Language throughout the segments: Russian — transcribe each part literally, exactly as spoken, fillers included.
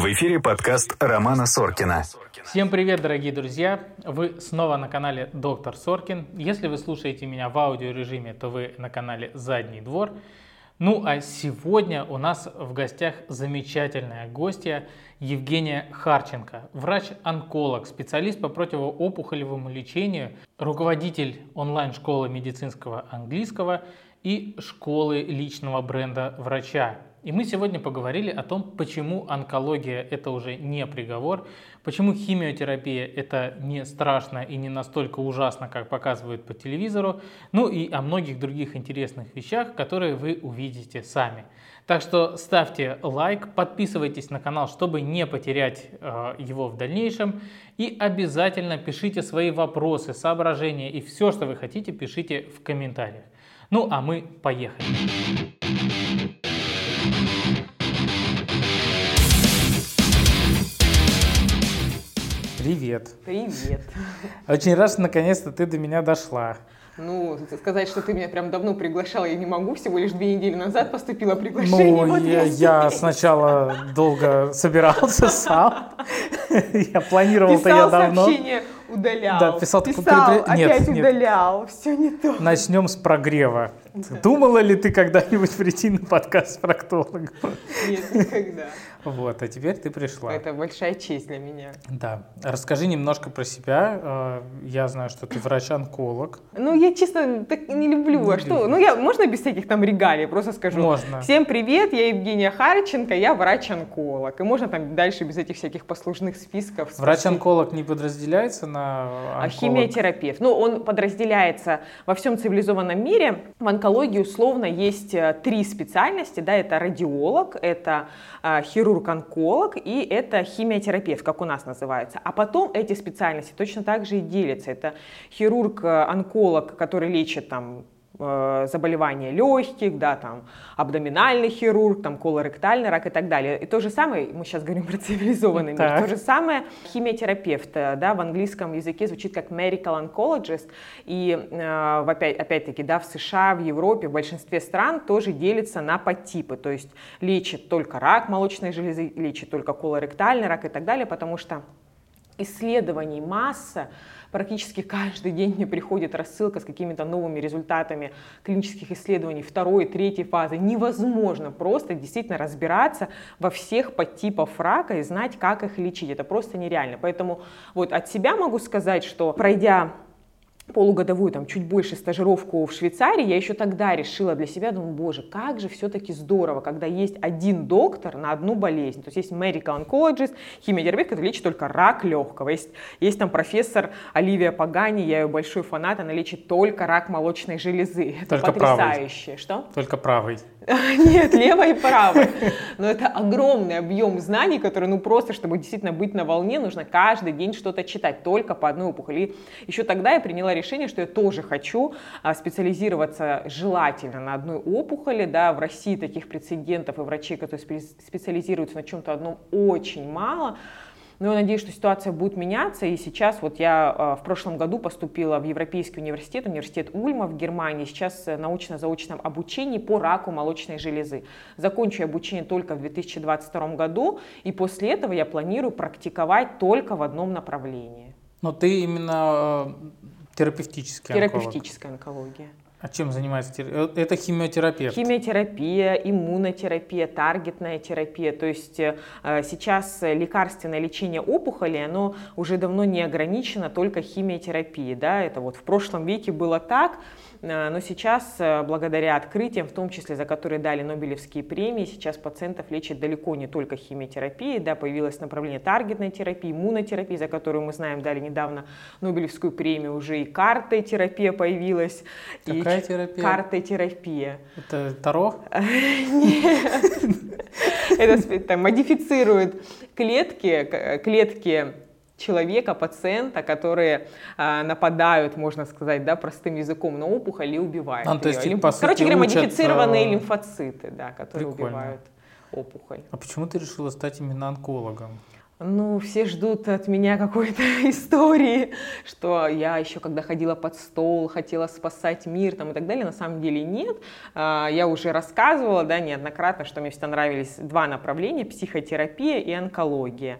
В эфире подкаст Романа Соркина. Всем привет, дорогие друзья! Вы снова на канале Доктор Соркин. Если вы слушаете меня в аудиорежиме, то вы на канале Задний Двор. Ну а сегодня у нас в гостях замечательная гостья Евгения Харченко, врач-онколог, специалист по противоопухолевому лечению, руководитель онлайн-школы медицинского английского и школы личного бренда врача. И мы сегодня поговорили о том, почему онкология – это уже не приговор, почему химиотерапия – это не страшно и не настолько ужасно, как показывают по телевизору, ну и о многих других интересных вещах, которые вы увидите сами. Так что ставьте лайк, подписывайтесь на канал, чтобы не потерять э, его в дальнейшем, и обязательно пишите свои вопросы, соображения и все, что вы хотите, пишите в комментариях. Ну а мы поехали. Привет. Привет. Очень рад, что наконец-то ты до меня дошла. Ну, сказать, что ты меня прям давно приглашала, я не могу. Всего лишь две недели назад поступило приглашение. Ну, я, я сначала долго собирался сам. Я планировал-то я давно. Писал сообщение, удалял. Да, писал, писал опять удалял. Все не то. Начнем с прогрева. Думала ли ты когда-нибудь прийти на подкаст с проктологом? Нет, никогда. Вот, а теперь ты пришла. Это большая честь для меня. Да. Расскажи немножко про себя. Я знаю, что ты врач-онколог. Ну, я, честно, так не люблю. Не а люблю. Что? Ну, я, можно без всяких там регалий? Просто скажу. Можно. Всем привет, я Евгения Харченко, я врач-онколог. И можно там дальше без этих всяких послужных списков. Спасибо. Врач-онколог не подразделяется на онколог? А химиотерапевт. Ну, он подразделяется во всем цивилизованном мире. В онкологии условно есть три специальности. Да, это радиолог, это хирург, хирург-онколог, и это химиотерапевт, как у нас называется. А потом эти специальности точно так же и делятся. Это хирург-онколог, который лечит там заболевания легких, да, там, абдоминальный хирург, там, колоректальный рак и так далее. И то же самое, мы сейчас говорим про цивилизованный мир, то же самое химиотерапевт, да, в английском языке звучит как medical oncologist, и э, опять, опять-таки, да, в США, в Европе, в большинстве стран тоже делится на подтипы, то есть лечит только рак молочной железы, лечит только колоректальный рак и так далее, потому что исследований масса. Практически каждый день мне приходит рассылка с какими-то новыми результатами клинических исследований второй, третьей фазы. Невозможно просто действительно разбираться во всех подтипах рака и знать, как их лечить. Это просто нереально. Поэтому вот от себя могу сказать, что пройдя полугодовую, там, чуть больше стажировку в Швейцарии, я еще тогда решила для себя, думаю, боже, как же все-таки здорово, когда есть один доктор на одну болезнь, то есть есть medical oncologist, химиотерапевт, который лечит только рак легкого, есть, есть там профессор Оливия Пагани, я ее большой фанат, она лечит только рак молочной железы, это только потрясающе. Правый. Что? Только правый. Нет, левый и правый, но это огромный объем знаний, который, ну, просто, чтобы действительно быть на волне, нужно каждый день что-то читать, только по одной опухоли. Еще тогда я приняла решение, решение, что я тоже хочу специализироваться желательно на одной опухоли. Да, в России таких прецедентов и врачей, которые специализируются на чем-то одном, очень мало. Но я надеюсь, что ситуация будет меняться. И сейчас вот я в прошлом году поступила в Европейский университет, университет Ульма в Германии. Сейчас научно-заочном обучении по раку молочной железы. Закончу обучение только в две тысячи двадцать втором году. И после этого я планирую практиковать только в одном направлении. Но ты именно... Терапевтическая, терапевтическая онкология. А чем занимается? Это химиотерапевт? Химиотерапия, иммунотерапия, таргетная терапия. То есть сейчас лекарственное лечение опухоли, оно уже давно не ограничено только химиотерапией. Да? Это вот в прошлом веке было так, но сейчас, благодаря открытиям, в том числе за которые дали Нобелевские премии, сейчас пациентов лечат далеко не только химиотерапией. Да? Появилось направление таргетной терапии, иммунотерапии, за которую, мы знаем, дали недавно Нобелевскую премию, уже и карта терапия появилась. И терапия? Картотерапия. Это Таро? Нет. Это модифицирует клетки, клетки человека, пациента, которые а, нападают, можно сказать, да, простым языком, на опухоль и убивают а, ее. То есть, Лимф... по сути, короче говоря, учат... модифицированные лимфоциты, да, которые Прикольно. Убивают опухоль. А почему ты решила стать именно онкологом? Ну, все ждут от меня какой-то истории, что я еще когда ходила под стол, хотела спасать мир там, и так далее. На самом деле нет. Я уже рассказывала, да, неоднократно, что мне всегда нравились два направления – психотерапия и онкология.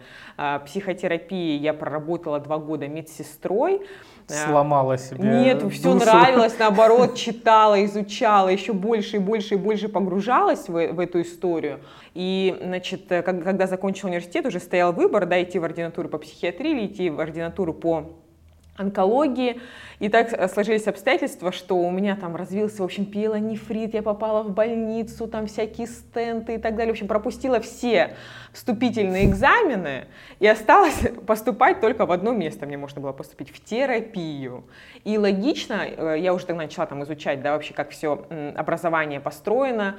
Психотерапии я проработала два года медсестрой. Сломала себе Нет, душу. Все нравилось, наоборот, читала, изучала, еще больше и больше и больше погружалась в, в эту историю. И, значит, когда закончила университет, уже стоял выбор, да, идти в ординатуру по психиатрии или идти в ординатуру по онкологии. И так сложились обстоятельства, что у меня там развился, в общем, пиелонефрит, я попала в больницу, там всякие стенты и так далее. В общем, пропустила все вступительные экзамены и осталось поступать только в одно место. Мне можно было поступить в терапию. И логично, я уже тогда начала там изучать, да, вообще, как все образование построено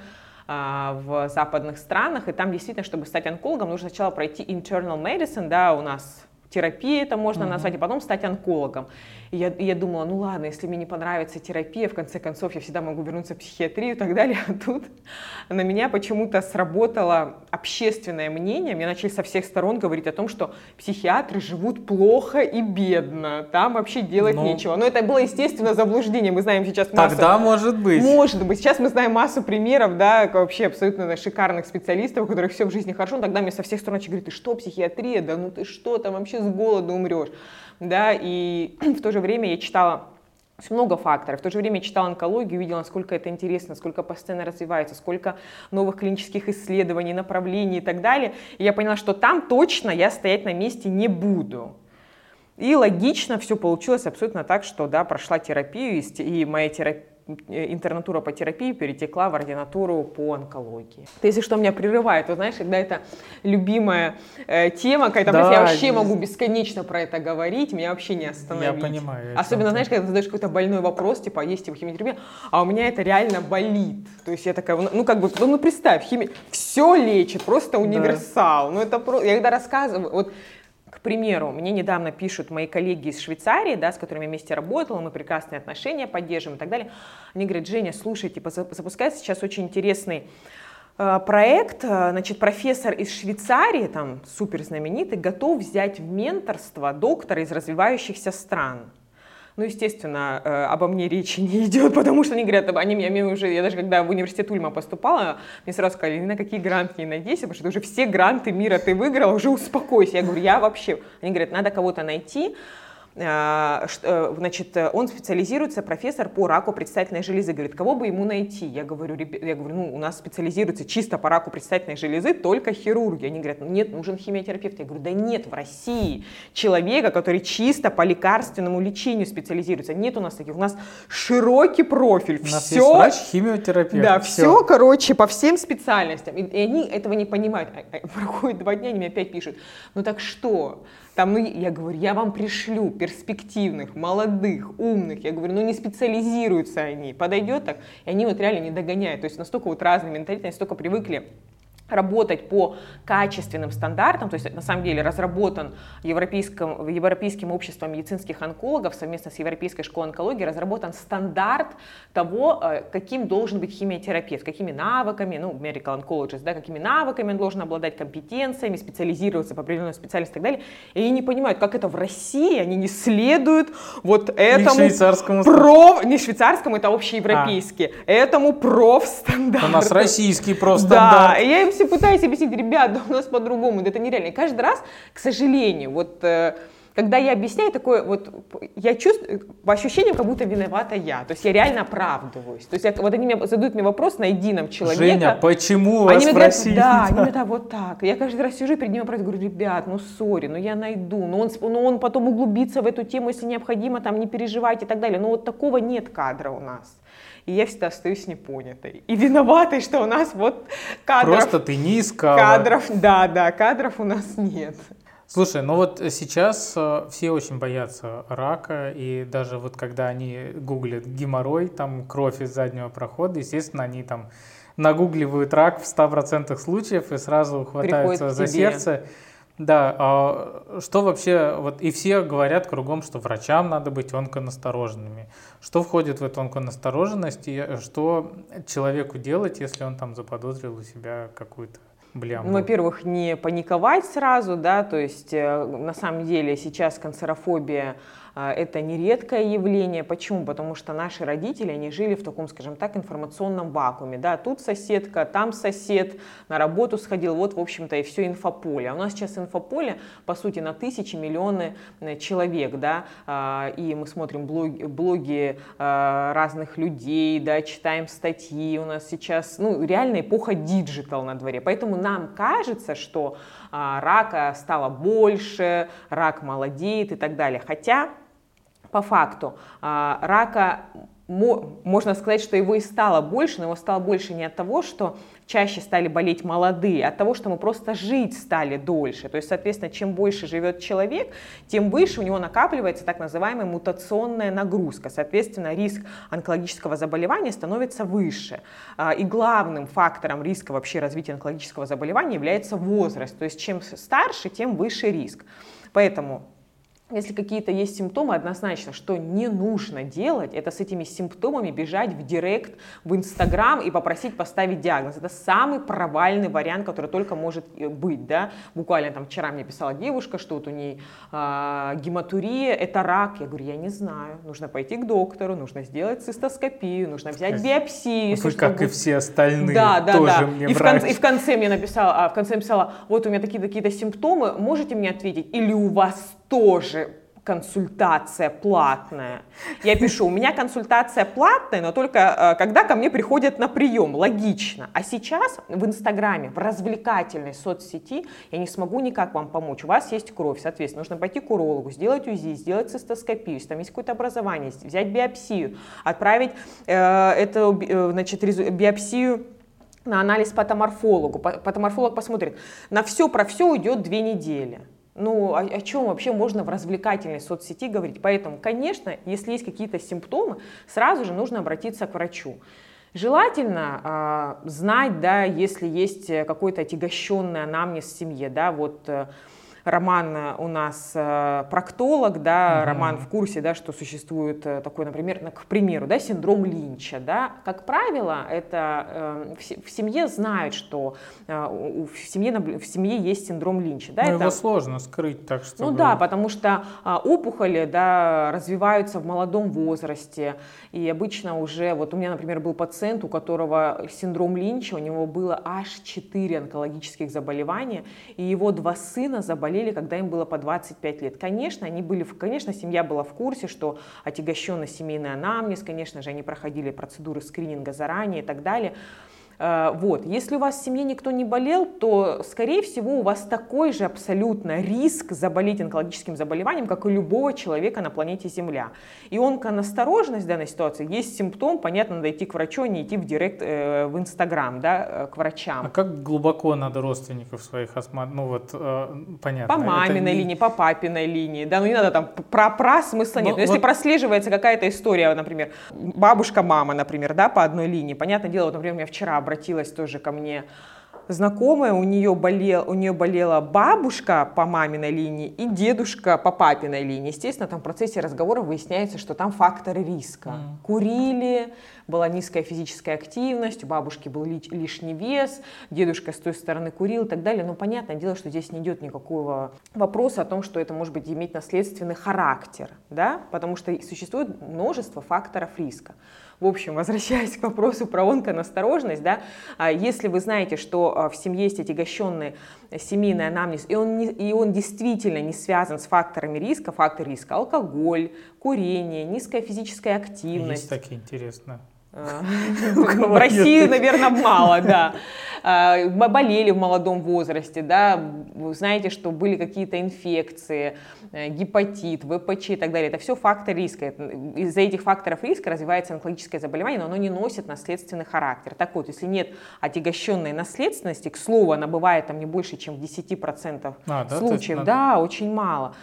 в западных странах. И там действительно, чтобы стать онкологом, нужно сначала пройти internal medicine, да, у нас... терапия это можно угу. назвать, и потом стать онкологом. И я, я думала, ну ладно, если мне не понравится терапия, в конце концов, я всегда могу вернуться в психиатрию и так далее. А тут на меня почему-то сработало общественное мнение. Мне начали со всех сторон говорить о том, что психиатры живут плохо и бедно, там вообще делать ну, нечего. Но это было, естественно, заблуждение. Мы знаем сейчас массу... Тогда может быть. Может быть. Сейчас мы знаем массу примеров, да, вообще абсолютно шикарных специалистов, у которых все в жизни хорошо. Но тогда мне со всех сторон начали говорить, ты что, психиатрия? Да ну ты что там вообще? С голоду умрешь, да, и в то же время я читала много факторов, в то же время я читала онкологию, видела, насколько это интересно, сколько постоянно развивается, сколько новых клинических исследований, направлений и так далее, и я поняла, что там точно я стоять на месте не буду. И логично все получилось абсолютно так, что, да, прошла терапию, и моя терапия, интернатура по терапии перетекла в ординатуру по онкологии. То, если что, меня прерывает, вот знаешь, когда это любимая э, тема, когда да, я вообще есть. Могу бесконечно про это говорить, меня вообще не остановить. Я понимаю. Особенно, это. Знаешь, когда ты задаешь какой-то больной вопрос, типа, есть у химиотерапии, а у меня это реально болит. То есть я такая, ну как бы, ну представь, химия, все лечит, просто универсал. Да. Ну это просто, я когда рассказываю, вот, к примеру, мне недавно пишут мои коллеги из Швейцарии, да, с которыми я вместе работала, мы прекрасные отношения поддерживаем и так далее. Они говорят, Женя, слушай, типа, запускается сейчас очень интересный э, проект, значит, профессор из Швейцарии, там, супер знаменитый, готов взять в менторство доктора из развивающихся стран. Ну, естественно, э, обо мне речи не идет, потому что они говорят, они меня уже, я даже когда в университет Ульма поступала, мне сразу сказали, ни на какие гранты не надейся, потому что уже все гранты мира ты выиграла, уже успокойся. Я говорю, я вообще... Они говорят, надо кого-то найти, э, э, значит, он специализируется, профессор по раку предстательной железы, говорит, кого бы ему найти? Я говорю, я говорю, ну, у нас специализируется чисто по раку предстательной железы только хирурги. Они говорят, нет, нужен химиотерапевт. Я говорю, да нет в России человека, который чисто по лекарственному лечению специализируется. Нет у нас таких, у нас широкий профиль. У нас все, есть врач, химиотерапевт. Да, все. все, короче, по всем специальностям. И, и они этого не понимают. Проходит два дня, они мне опять пишут, ну так что? Там, ну, я говорю, я вам пришлю перспективных, молодых, умных. Я говорю, ну не специализируются они, подойдет так, и они вот реально не догоняют. То есть настолько вот разные менталитеты, настолько привыкли работать по качественным стандартам, то есть на самом деле разработан европейским, европейским обществом медицинских онкологов совместно с Европейской школой онкологии разработан стандарт того, каким должен быть химиотерапевт, какими навыками, ну, medical oncologist, да, какими навыками он должен обладать, компетенциями, специализироваться по определенной специальности и так далее. И они не понимают, как это в России, они не следуют вот этому... Не швейцарскому. Проф... Не швейцарскому, это общеевропейский. А. Этому профстандарту. У нас российский профстандарт. Да, я им пытаюсь объяснить, ребят, да у нас по-другому, да это нереально. И каждый раз, к сожалению, вот э, когда я объясняю, такое вот я чувствую по ощущениям, как будто виновата я. То есть я реально оправдываюсь. То есть я, вот они мне задают мне вопрос, найди нам человека. Женя, почему вас в России? Да, они говорят, да, вот так. Я каждый раз сижу и перед ними оправдываюсь, говорю, ребят, ну сори, ну я найду. Но он, но он потом углубится в эту тему, если необходимо, там не переживайте и так далее. Но вот такого нет кадра у нас. И я всегда остаюсь непонятой. И виноватой, что у нас вот кадров... Просто ты не искала. Кадров, да, да, кадров у нас нет. Слушай, ну вот сейчас все очень боятся рака, и даже вот когда они гуглят геморрой, там кровь из заднего прохода, естественно, они там нагугливают рак в сто процентов случаев и сразу хватаются за сердце. Да, а что вообще, вот и все говорят кругом, что врачам надо быть онконастороженными. Что входит в эту онконастороженность и что человеку делать, если он там заподозрил у себя какую-то Бля, во-первых, не паниковать сразу, да, то есть на самом деле сейчас канцерофобия — это нередкое явление. Почему? Потому что наши родители, они жили в таком, скажем так, информационном вакууме. Да, тут соседка, там сосед, на работу сходил, вот, в общем-то, и все инфополе. А у нас сейчас инфополе, по сути, на тысячи, миллионы человек, да, и мы смотрим блоги, блоги разных людей, да, читаем статьи. У нас сейчас, ну, реально эпоха диджитал на дворе, поэтому нам кажется, что рака стало больше, рак молодеет и так далее, хотя по факту рака, можно сказать, что его и стало больше, но его стало больше не от того, что чаще стали болеть молодые, а от того, что мы просто жить стали дольше. То есть, соответственно, чем больше живет человек, тем выше у него накапливается так называемая мутационная нагрузка. Соответственно, риск онкологического заболевания становится выше. И главным фактором риска вообще развития онкологического заболевания является возраст. То есть, чем старше, тем выше риск. Поэтому... если какие-то есть симптомы, однозначно, что не нужно делать, это с этими симптомами бежать в директ, в Инстаграм и попросить поставить диагноз. Это самый провальный вариант, который только может быть, да. Буквально там вчера мне писала девушка, что вот у нее э, гематурия, это рак. Я говорю, я не знаю, нужно пойти к доктору, нужно сделать цистоскопию, нужно взять биопсию. Ну, как будет... и все остальные, да, да, тоже да. Мне и в, конце, и в конце мне написала, а, в конце написала, вот у меня такие-то симптомы, можете мне ответить, или у вас тоже консультация платная. Я пишу, у меня консультация платная, но только когда ко мне приходят на прием, логично. А сейчас в Инстаграме, в развлекательной соцсети я не смогу никак вам помочь. У вас есть кровь, соответственно, нужно пойти к урологу, сделать УЗИ, сделать цистоскопию, если там есть какое-то образование, взять биопсию, отправить э, эту э, значит, биопсию на анализ патоморфологу. Патоморфолог посмотрит. На все про все уйдет две недели. Ну, о, о чем вообще можно в развлекательной соцсети говорить? Поэтому, конечно, если есть какие-то симптомы, сразу же нужно обратиться к врачу. Желательно э, знать, да, если есть какой-то отягощенный анамнез в семье, да, вот... Э, Роман у нас э, проктолог, да, mm-hmm. Роман в курсе, да, что существует такой, например, к примеру, да, синдром Линча, да. Как правило, это э, в, в семье знают, что э, у, в, семье, в семье есть синдром Линча, да. Ну, это... его сложно скрыть, так что. Ну да, потому что э, опухоли, да, развиваются в молодом возрасте, и обычно уже, вот у меня, например, был пациент, у которого синдром Линча, у него было аж четыре онкологических заболевания, и его два сына заболели, когда им было по двадцать пять лет. Конечно, они были, конечно, семья была в курсе, что отягощенный семейный анамнез, конечно же, они проходили процедуры скрининга заранее и так далее. Вот. Если у вас в семье никто не болел, то, скорее всего, у вас такой же абсолютно риск заболеть онкологическим заболеванием, как и любого человека на планете Земля. И онконасторожность в данной ситуации, есть симптом, понятно, надо идти к врачу, а не идти в директ, э, в Инстаграм, да, к врачам. А как глубоко надо родственников своих осмотреть? Ну вот, э, понятно. По маминой линии, не... по папиной линии, да, ну не надо там про-про, смысла нет. Но, Но если вот... прослеживается какая-то история, например, бабушка-мама, например, да, по одной линии, понятное дело, вот, например, у меня вчера обратилась тоже ко мне знакомая, у нее, болел, у нее болела бабушка по маминой линии и дедушка по папиной линии. Естественно, там в процессе разговора выясняется, что там факторы риска. Mm. Курили, была низкая физическая активность, у бабушки был лишний вес, дедушка с той стороны курил и так далее. Но понятное дело, что здесь не идет никакого вопроса о том, что это может быть иметь наследственный характер, да? Потому что существует множество факторов риска. В общем, возвращаясь к вопросу про онконасторожность, да, если вы знаете, что в семье есть отягощенный семейный анамнез, и он, не, и он действительно не связан с факторами риска, фактор риска – алкоголь, курение, низкая физическая активность. Есть такие интересные. В России, наверное, мало, да. Болели в молодом возрасте, да, вы знаете, что были какие-то инфекции, гепатит, ВПЧ и так далее. Это все факторы риска. Из-за этих факторов риска развивается онкологическое заболевание, но оно не носит наследственный характер. Так вот, если нет отягощенной наследственности, к слову, она бывает там не больше, чем в десяти процентах а, да, случаев, надо... да, очень мало,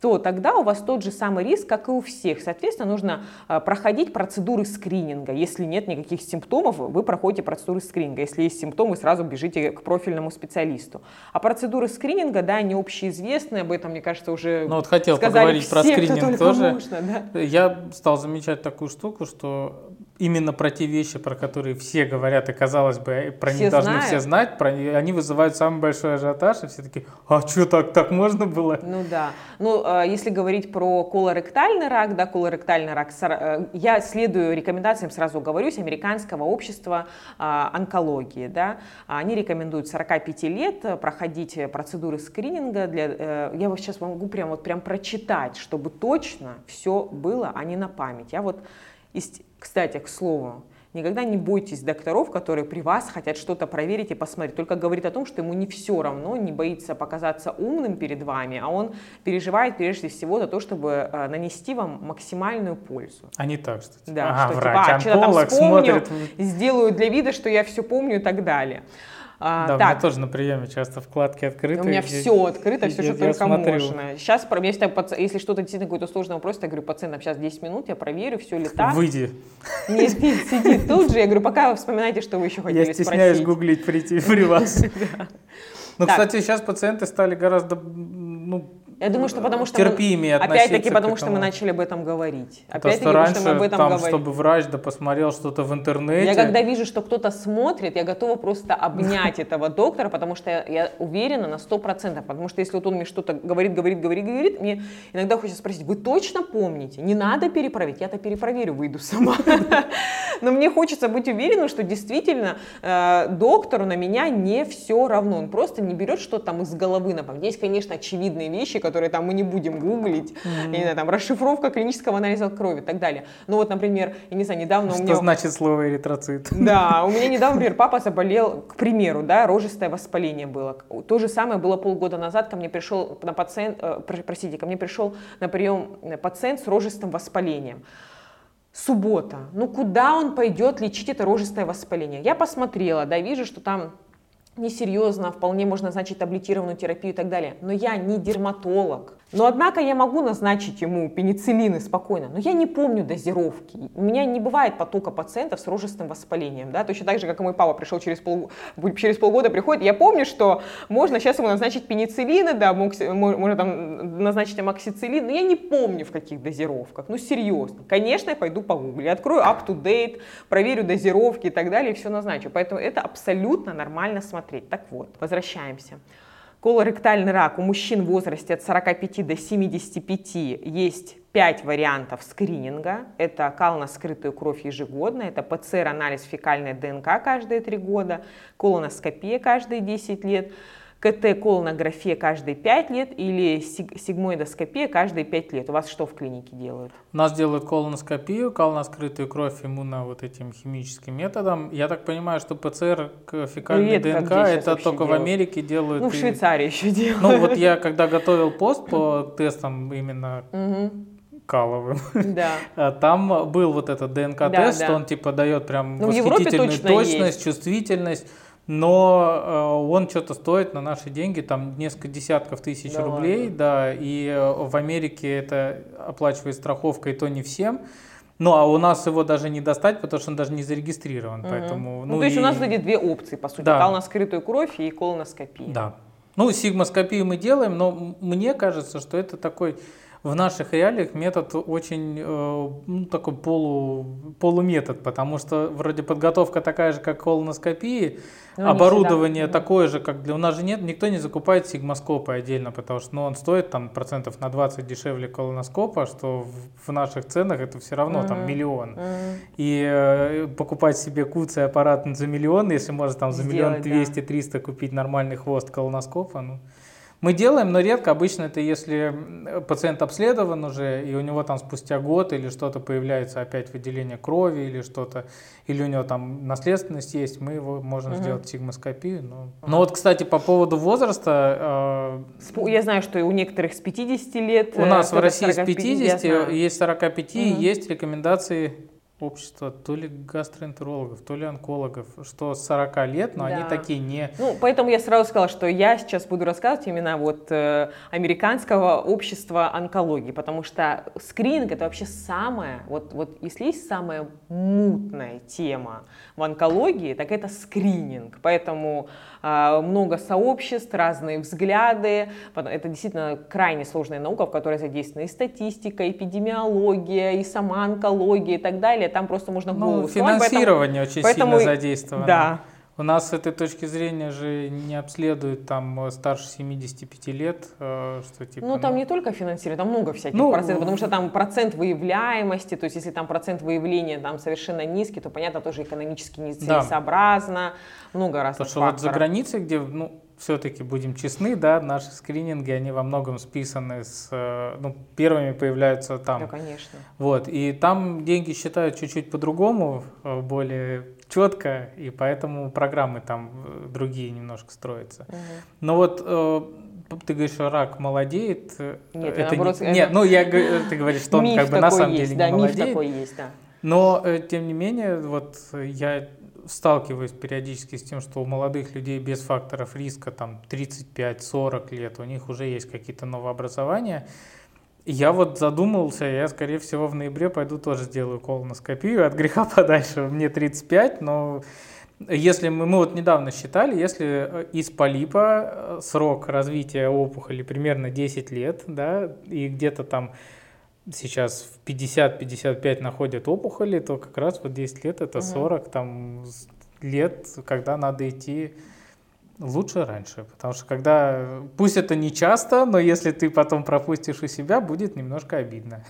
то тогда у вас тот же самый риск, как и у всех. Соответственно, нужно проходить процедуры скрининга. Если нет никаких симптомов, вы проходите процедуры скрининга. Если есть симптомы, сразу бежите к профильному специалисту. А процедуры скрининга, да, они общеизвестны, об этом, мне кажется, уже ну, вот хотел сказали поговорить все, про скрининг тоже. Можно, да? Я стал замечать такую штуку, что именно про те вещи, про которые все говорят, и, казалось бы, про них должны все знать, про них, они вызывают самый большой ажиотаж, и все такие, а что, так, так можно было? Ну да, ну если говорить про колоректальный рак, да, колоректальный рак, я следую рекомендациям, сразу оговорюсь, Американского общества онкологии, да, они рекомендуют сорок пять лет проходить процедуры скрининга, для, я вот сейчас могу прям, вот прям прочитать, чтобы точно все было, а не на память, я вот из... Кстати, к слову, никогда не бойтесь докторов, которые при вас хотят что-то проверить и посмотреть. Только говорит о том, что ему не все равно, не боится показаться умным перед вами, а он переживает прежде всего за то, чтобы нанести вам максимальную пользу. А не так, что типа, да, ага, что, врач, типа а, что-то там вспомню, смотрит. Сделаю для вида, что я все помню и так далее. А, да, так. У меня тоже на приеме часто вкладки открыты. У меня и, все открыто, и, все, и, что только смотрю. Можно. Сейчас, если, если что-то действительно какой-то сложный вопрос, я говорю пациентам, сейчас десять минут, я проверю, все ли так. Выйди. Не спи, сиди тут же. Я говорю, пока вы вспоминаете, что вы еще хотели спросить. Я стесняюсь спросить. Гуглить прийти при вас. Ну, кстати, сейчас пациенты стали гораздо... Я думаю, что потому что терпимее мы, опять-таки, потому что мы начали об этом говорить. То, опять-таки, что раньше, что мы об этом там, говорили. Чтобы врач да посмотрел что-то в интернете. Я когда вижу, что кто-то смотрит, я готова просто обнять этого доктора, потому что я, я уверена на сто процентов. Потому что если вот он мне что-то говорит, говорит, говорит, говорит, мне иногда хочется спросить, вы точно помните? Не надо перепроверить, я-то перепроверю, выйду сама. Но мне хочется быть уверенным, что действительно доктору на меня не все равно. Он просто не берет что-то там из головы. Есть, конечно, очевидные вещи, которые там мы не будем гуглить, mm-hmm. я не знаю, там, расшифровка клинического анализа крови и так далее. Ну вот, например, я не знаю, недавно что у меня... Что значит слово эритроцит? Да, у меня недавно, например, папа заболел, к примеру, да, рожистое воспаление было. То же самое было полгода назад, ко мне пришел на пациент, э, простите, ко мне пришел на прием пациент с рожистым воспалением. Суббота. Ну куда он пойдет лечить это рожистое воспаление? Я посмотрела, да, вижу, что там... несерьезно, вполне можно назначить таблетированную терапию и так далее. Но я не дерматолог. Но, однако, я могу назначить ему пенициллины спокойно, но я не помню дозировки. У меня не бывает потока пациентов с рожистым воспалением. Да? Точно так же, как и мой папа пришел через, пол, через полгода, приходит. Я помню, что можно сейчас ему назначить пенициллины, да, мокси, можно там назначить амоксициллин, но я не помню, в каких дозировках. Ну, серьезно. Конечно, я пойду погуглю. Я открою up-to-date, проверю дозировки и так далее, и все назначу. Поэтому это абсолютно нормально смотреть. Так вот, возвращаемся. Колоректальный рак у мужчин в возрасте от сорока пяти до семидесяти пяти есть пять вариантов скрининга. Это кал на скрытую кровь ежегодно, это ПЦР-анализ фекальной ДНК каждые три года, колоноскопия каждые десять лет, КТ-колонография каждые пять лет или сигмоидоскопия каждые пять лет. У вас что в клинике делают? У нас делают колоноскопию, кал на скрытую кровь иммуно вот этим химическим методом. Я так понимаю, что ПЦР к фекальной редко ДНК это только делают. В Америке делают. Ну, в Швейцарии и... еще делают. Ну, вот я когда готовил пост по тестам именно... каловым. Да. Там был вот этот ДНК-тест, да, да. Он типа дает прям ну, восхитительную точность, есть. Чувствительность, но он что-то стоит на наши деньги, там несколько десятков тысяч да, рублей, ладно. Да, и в Америке это оплачивает страховка, и то не всем. Ну, а у нас его даже не достать, потому что он даже не зарегистрирован, угу. Поэтому... Ну, ну, то есть и... у нас эти две опции, по сути, да. Кал на скрытую кровь и колоноскопия. Да. Ну, сигмоскопию мы делаем, но мне кажется, что это такой... В наших реалиях метод очень ну, такой полу, полуметод, потому что вроде подготовка такая же, как колоноскопии, ну, оборудование такое же, как для... У нас же нет, никто не закупает сигмоскопы отдельно, потому что ну, он стоит там процентов на двадцать дешевле колоноскопа, что в, в наших ценах это все равно mm-hmm. там миллион. Mm-hmm. И э, покупать себе куцый аппарат за миллион, если можно там за сделать, миллион двести, триста купить нормальный хвост колоноскопа, ну... Мы делаем, но редко. Обычно это если пациент обследован уже, и у него там спустя год или что-то появляется опять выделение крови или что-то, или у него там наследственность есть, мы его можем угу. сделать сигмоскопию. Но... Угу. но вот, кстати, по поводу возраста... Э... Я знаю, что у некоторых с пятидесяти лет... У нас в России с пятидесяти, есть сорок пять, угу. есть рекомендации... общества, то ли гастроэнтерологов, то ли онкологов, что с сорока лет, но да. они такие не... Ну, поэтому я сразу сказала, что я сейчас буду рассказывать именно вот э, Американского общества онкологии, потому что скрининг это вообще самая, вот, вот если есть самая мутная тема в онкологии, так это скрининг, поэтому э, много сообществ, разные взгляды, это действительно крайне сложная наука, в которой задействована и статистика, и эпидемиология, и сама онкология и так далее. далее, там просто можно в голову ну, сломать. Финансирование поэтому, очень поэтому, сильно задействовано. Да. У нас с этой точки зрения же не обследуют там старше семидесяти пяти лет, что типа... Ну, там ну... не только финансирование, там много всяких ну, процентов, потому что там процент выявляемости, то есть если там процент выявления там совершенно низкий, то, понятно, тоже экономически нецелесообразно, да. много разных факторов. Потому что вот за границей, где, ну, все-таки будем честны, да, наши скрининги, они во многом списаны с... Ну, первыми появляются там. Да, конечно. Вот, и там деньги считают чуть-чуть по-другому, более... четко, и поэтому программы там другие немножко строятся. Угу. Но вот э, ты говоришь, что рак молодеет. Нет, это наоборот, не, это... нет, ну я, ты говоришь, что он миф как бы на самом есть, деле да, не молодеет. Миф такой есть, да. Но э, тем не менее, вот я сталкиваюсь периодически с тем, что у молодых людей без факторов риска там тридцать пять сорок лет, у них уже есть какие-то новообразования. Я вот задумался, я, скорее всего, в ноябре пойду тоже сделаю колоноскопию от греха подальше. Мне тридцать пять, но если мы, мы вот недавно считали, если из полипа срок развития опухоли примерно десять лет, да, и где-то там сейчас в пятьдесят пятьдесят пять находят опухоли, то как раз вот десять лет это сорок там, лет, когда надо идти... Лучше раньше, потому что когда, пусть это не часто, но если ты потом пропустишь у себя, будет немножко обидно.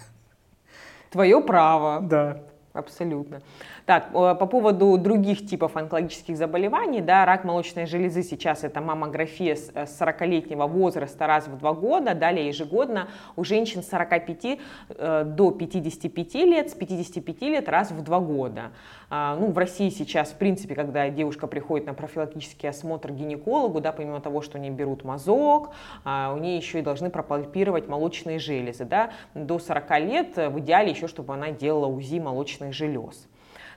Твое право. Да. Абсолютно. Так, по поводу других типов онкологических заболеваний, да, рак молочной железы сейчас это маммография с сорокалетнего возраста раз в два года, далее ежегодно у женщин с сорока пяти до пятидесяти пяти лет, с пятидесяти пяти лет раз в два года. Ну, в России сейчас, в принципе, когда девушка приходит на профилактический осмотр к гинекологу, да, помимо того, что у нее берут мазок, у нее еще и должны пропальпировать молочные железы, да, до сорока лет в идеале еще, чтобы она делала УЗИ молочной желез.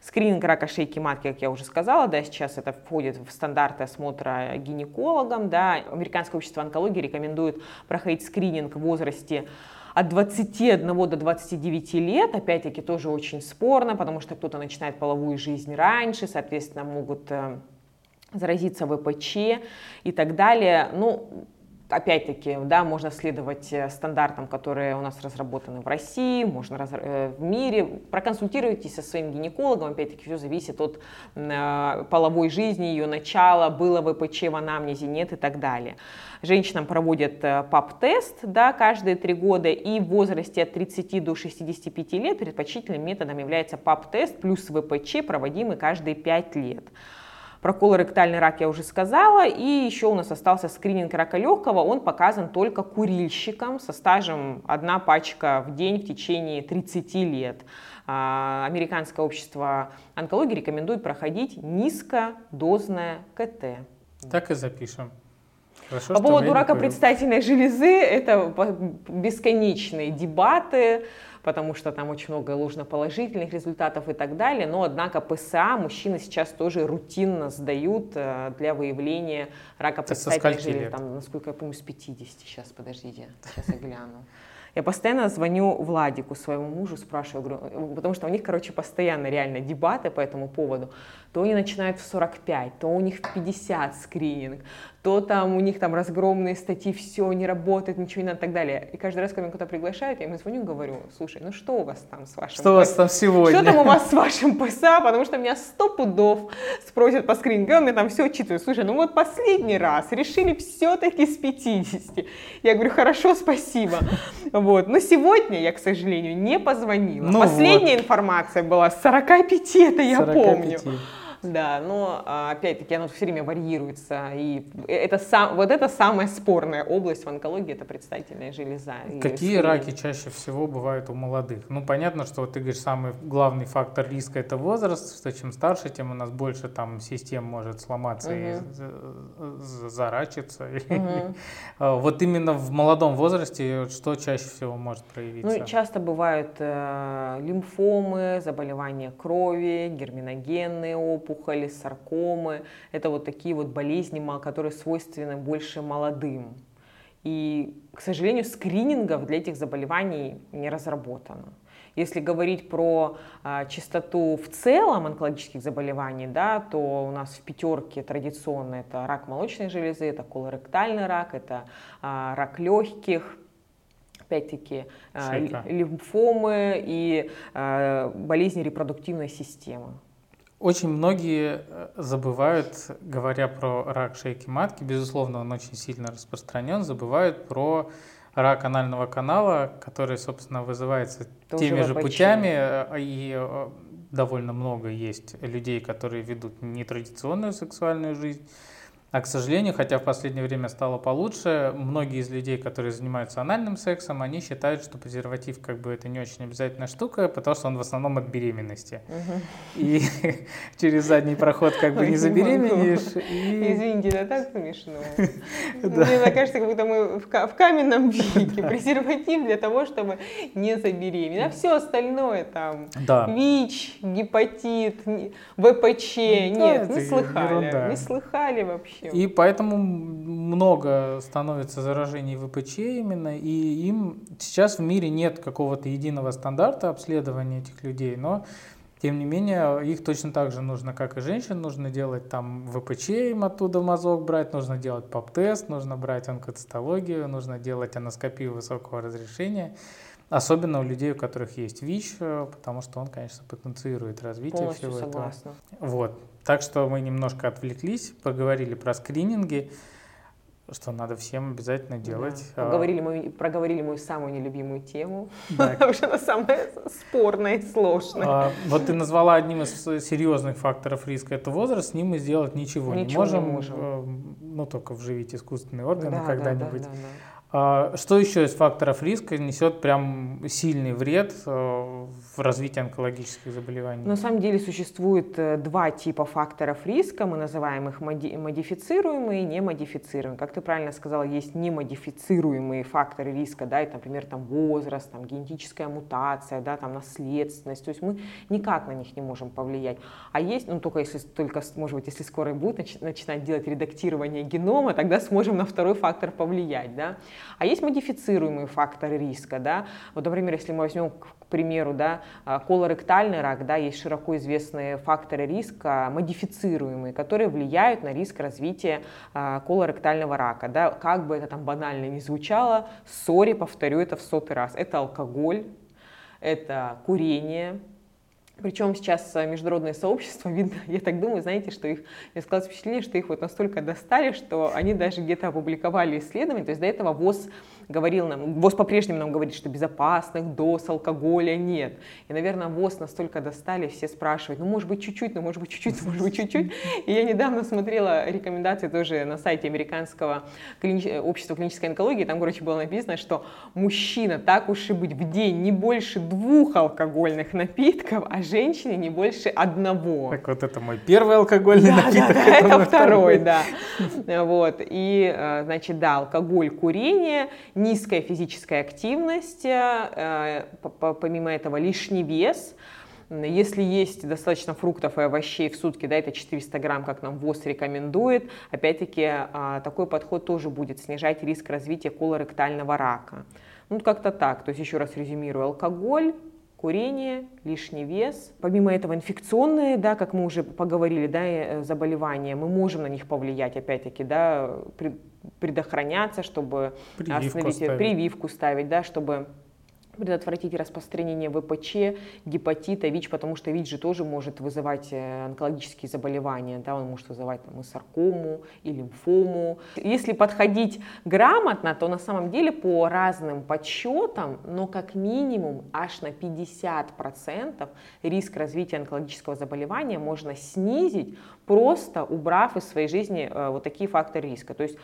Скрининг рака шейки матки, как я уже сказала, да, сейчас это входит в стандарты осмотра гинекологом. Да. Американское общество онкологии рекомендует проходить скрининг в возрасте от двадцати одного до двадцати девяти лет, опять-таки тоже очень спорно, потому что кто-то начинает половую жизнь раньше, соответственно, могут заразиться вэ пэ че и так далее. Ну, опять-таки, да, можно следовать стандартам, которые у нас разработаны в России, можно раз... в мире. Проконсультируйтесь со своим гинекологом, опять-таки, все зависит от э, половой жизни, ее начала, было вэ пэ че в анамнезе, нет и так далее. Женщинам проводят пап-тест, да, каждые три года, и в возрасте от тридцати до шестидесяти пяти лет предпочтительным методом является пап-тест плюс вэ пэ че, проводимый каждые пять лет. Про колоректальный рак я уже сказала, и еще у нас остался скрининг рака легкого, он показан только курильщикам со стажем одна пачка в день в течение тридцати лет. Американское общество онкологии рекомендует проходить низкодозное ка тэ. Так и запишем. Хорошо, по поводу рака предстательной железы, это бесконечные дебаты, потому что там очень много ложноположительных результатов и так далее, но, однако, пэ эс а мужчины сейчас тоже рутинно сдают для выявления рака предстательной железы. Там, насколько я помню, с пятидесяти. Сейчас, подождите, сейчас я гляну. Я постоянно звоню Владику, своему мужу, спрашиваю, говорю, потому что у них, короче, постоянно реально дебаты по этому поводу. То они начинают в сорок пять, то у них в пятьдесят скрининг, то там у них там разгромные статьи, все не работает, ничего не надо и так далее. И каждый раз, когда меня кто-то приглашает, я ему звоню и говорю, слушай, ну что у вас там с вашим... Что у вас там сегодня? Что там у вас с вашим пэ эс а? Потому что меня сто пудов спросят по скринингу, он мне там все читает. Слушай, ну вот последний раз решили все-таки с пятидесяти. Я говорю, хорошо, спасибо. Вот. Но сегодня я, к сожалению, не позвонила. Ну Последняя вот. информация была с сорока пяти, это я сорок пять. Помню. Да, но опять-таки оно все время варьируется. И это сам, вот это самая спорная область в онкологии, это предстательная железа. Какие раки чаще всего бывают у молодых? Ну, понятно, что ты говоришь, самый главный фактор риска это возраст, что чем старше, тем у нас больше там систем может сломаться угу. и зарачиться. Угу. Вот именно в молодом возрасте что чаще всего может проявиться? Ну, часто бывают э, лимфомы, заболевания крови, герминогенные опухоли, саркомы, это вот такие вот болезни, которые свойственны больше молодым. И, к сожалению, скринингов для этих заболеваний не разработано. Если говорить про а, частоту в целом онкологических заболеваний, да, то у нас в пятерке традиционно это рак молочной железы, это колоректальный рак, это а, рак легких, опять-таки, лимфомы и болезни репродуктивной системы. Очень многие забывают, говоря про рак шейки матки, безусловно, он очень сильно распространен, забывают про рак анального канала, который, собственно, вызывается тоже теми же путями, и довольно много есть людей, которые ведут нетрадиционную сексуальную жизнь. А, к сожалению, хотя в последнее время стало получше, многие из людей, которые занимаются анальным сексом, они считают, что презерватив как бы это не очень обязательная штука, потому что он в основном от беременности. Угу. И через задний проход как бы не забеременеешь. И... Извините, это так смешно. Да. Мне кажется, как будто мы в каменном веке. Презерватив для того, чтобы не забеременеть. А все остальное там, да. ВИЧ, гепатит, вэ пэ че, ну, нет, да, не слыхали, ерунда. Не слыхали вообще. И поэтому много становится заражений вэ пэ че именно, и им сейчас в мире нет какого-то единого стандарта обследования этих людей, но тем не менее их точно так же нужно, как и женщин, нужно делать там вэ пэ че, им оттуда мазок брать, нужно делать пап-тест, нужно брать онкоцитологию, нужно делать аноскопию высокого разрешения. Особенно у людей, у которых есть ВИЧ, потому что он, конечно, потенцирует развитие полностью всего согласна. Этого. Вот. Так что мы немножко отвлеклись, поговорили про скрининги, что надо всем обязательно делать. Да. Поговорили, мы, проговорили мою самую нелюбимую тему, потому что она самая спорная и сложная. А, вот ты назвала одним из серьезных факторов риска это возраст, с ним мы сделать ничего, ничего не можем, не можем. Ну только вживить искусственные органы да, когда-нибудь. Да, да, да, да. Что еще из факторов риска несет прям сильный вред в развитии онкологических заболеваний? На самом деле существует два типа факторов риска. Мы называем их модифицируемые и немодифицируемые. Как ты правильно сказала, есть немодифицируемые факторы риска, да, это, например, там, возраст, там, генетическая мутация, да, там, наследственность. То есть мы никак на них не можем повлиять. А есть, ну только если, только, может быть, если скоро будет нач- начинать делать редактирование генома, тогда сможем на второй фактор повлиять, да. А есть модифицируемые факторы риска, да, вот, например, если мы возьмем, к примеру, да, колоректальный рак, да, есть широко известные факторы риска, модифицируемые, которые влияют на риск развития а, колоректального рака, да, как бы это там банально ни звучало, сори, повторю это в сотый раз, это алкоголь, это курение. Причем сейчас международное сообщество, видно, я так думаю, знаете, что их, я сказала впечатление, что их вот настолько достали, что они даже где-то опубликовали исследования, то есть до этого ВОЗ говорил нам, ВОЗ по-прежнему нам говорит, что безопасных доз алкоголя нет. И, наверное, ВОЗ настолько достали, все спрашивают, ну, может быть, чуть-чуть, ну, может быть, чуть-чуть, может быть, чуть-чуть. И я недавно смотрела рекомендации тоже на сайте Американского клини... общества клинической онкологии, там, короче, было написано, что мужчина, так уж и быть, в день не больше двух алкогольных напитков, а женщине не больше одного. Так вот это мой первый алкогольный да, напиток. Да, да, это, это второй, да. Вот. И, значит, да, алкоголь, курение, низкая физическая активность, помимо этого лишний вес. Если есть достаточно фруктов и овощей в сутки, да, это четыреста грамм, как нам ВОЗ рекомендует, опять-таки такой подход тоже будет снижать риск развития колоректального рака. Ну, как-то так. То есть, еще раз резюмирую, алкоголь, курение, лишний вес. Помимо этого инфекционные, да, как мы уже поговорили, да, заболевания, мы можем на них повлиять, опять-таки, да, предохраняться, чтобы прививку остановить, ставить. прививку ставить, да, чтобы предотвратить распространение вэ пэ че, гепатита, ВИЧ, потому что ВИЧ же тоже может вызывать онкологические заболевания, да, он может вызывать там, и саркому, и лимфому. Если подходить грамотно, то на самом деле по разным подсчетам, но как минимум аж на пятьдесят процентов риск развития онкологического заболевания можно снизить, просто убрав из своей жизни вот такие факторы риска. То есть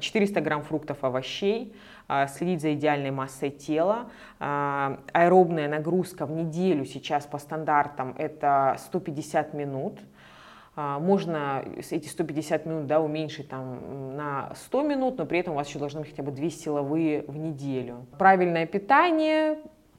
четыреста грамм фруктов, овощей, следить за идеальной массой тела. Аэробная нагрузка в неделю сейчас по стандартам это сто пятьдесят минут. Можно эти сто пятьдесят минут да, уменьшить там, на сто минут, но при этом у вас еще должно быть хотя бы две силовые в неделю. Правильное питание.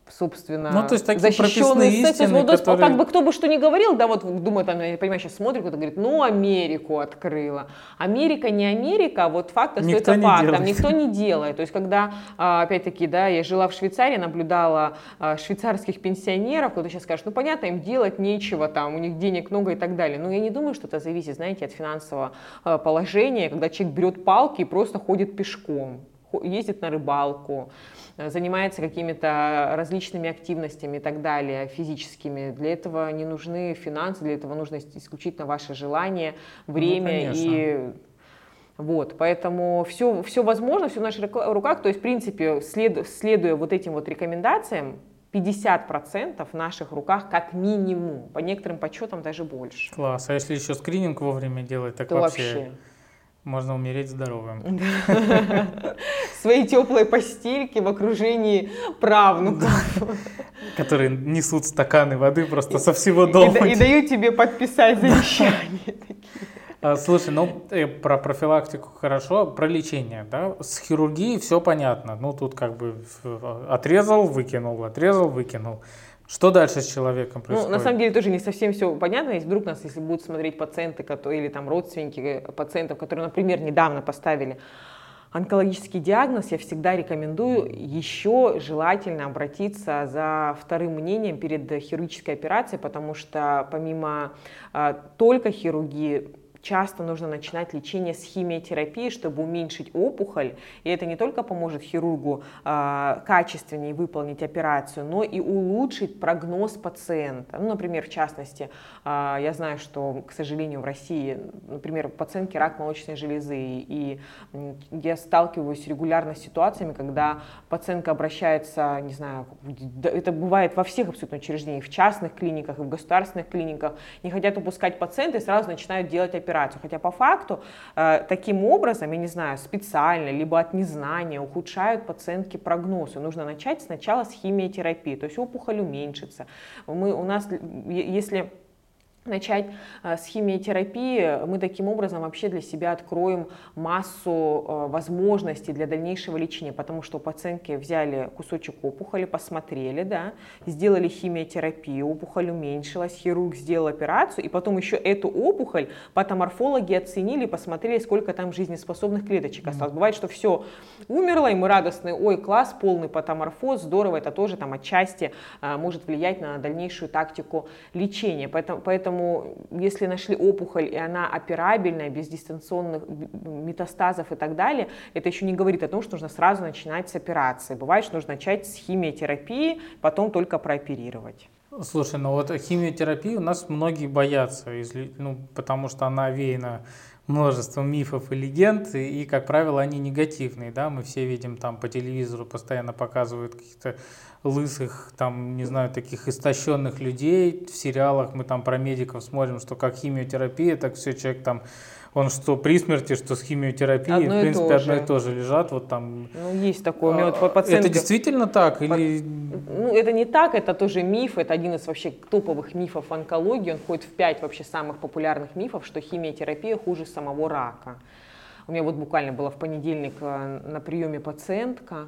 Собственно, ну, то есть такие прописные истины, ну, то есть, которые... Как бы кто бы что ни говорил, да, вот, думаю, там, я понимаю, сейчас смотрит, кто-то говорит, ну, Америку открыла. Америка не Америка, вот факт остается фактом, никто не делает. То есть, когда, опять-таки, да, я жила в Швейцарии, наблюдала швейцарских пенсионеров, кто-то сейчас скажет, ну, понятно, им делать нечего, там, у них денег много и так далее. Но я не думаю, что это зависит, знаете, от финансового положения, когда человек берет палки и просто ходит пешком. ездит на рыбалку, занимается какими-то различными активностями и так далее, физическими. Для этого не нужны финансы, для этого нужно исключительно ваше желание, время ну, и... Вот, поэтому все, все возможно, все в наших руках. То есть, в принципе, след, следуя вот этим вот рекомендациям, пятьдесят процентов в наших руках как минимум, по некоторым подсчетам даже больше. Класс, а если еще скрининг вовремя делать, так вообще, вообще можно умереть здоровым. Свои теплые постельки в окружении правнуков. Которые несут стаканы воды просто со всего дома. И дают тебе подписать завещание. Слушай, ну про профилактику хорошо, про лечение, да, с хирургией все понятно, ну тут как бы отрезал, выкинул, отрезал, выкинул. Что дальше с человеком происходит? Ну, на самом деле тоже не совсем все понятно. Если вдруг нас, если будут смотреть пациенты которые, или там родственники пациентов, которые, например, недавно поставили онкологический диагноз, я всегда рекомендую еще желательно обратиться за вторым мнением перед хирургической операцией, потому что помимо а, только хирургии, часто нужно начинать лечение с химиотерапии, чтобы уменьшить опухоль. И это не только поможет хирургу э, качественнее выполнить операцию, но и улучшить прогноз пациента. Ну, например, в частности, э, я знаю, что, к сожалению, в России, например, пациентки рак молочной железы. И я сталкиваюсь регулярно с ситуациями, когда пациентка обращается, не знаю, это бывает во всех абсолютно учреждениях, в частных клиниках и в государственных клиниках, не хотят упускать пациента и сразу начинают делать операцию. Хотя по факту э, таким образом, я не знаю, специально, либо от незнания ухудшают пациентке прогноз. И нужно начать сначала с химиотерапии, то есть опухоль уменьшится. Мы, у нас, если начать э, с химиотерапии, мы таким образом вообще для себя откроем массу э, возможностей для дальнейшего лечения, потому что у пациентки взяли кусочек опухоли, посмотрели, да, сделали химиотерапию, опухоль уменьшилась, хирург сделал операцию, и потом еще эту опухоль патоморфологи оценили, посмотрели, сколько там жизнеспособных клеточек осталось. Mm-hmm. Бывает, что все умерло, и мы радостны, ой, класс, полный патоморфоз, здорово, это тоже там отчасти э, может влиять на дальнейшую тактику лечения. Поэтому, поэтому Поэтому, если нашли опухоль, и она операбельная, без дистанционных метастазов и так далее, это еще не говорит о том, что нужно сразу начинать с операции. Бывает, что нужно начать с химиотерапии, потом только прооперировать. Слушай, ну вот химиотерапию у нас многие боятся, ну, потому что она овеяна множеством мифов и легенд, и, и, как правило, они негативные, да, мы все видим там по телевизору, постоянно показывают каких-то лысых, там, не знаю, таких истощенных людей, в сериалах мы там про медиков смотрим, что как химиотерапия, так все, человек там, он что при смерти, что с химиотерапией, одно в принципе, одно и то же лежат, вот там. Ну, есть такое, у меня вот пациентка... Это действительно так? Или... Ну, это не так, это тоже миф, это один из вообще топовых мифов онкологии, он входит в пять вообще самых популярных мифов, что химиотерапия хуже самого рака. У меня вот буквально была в понедельник на приеме пациентка,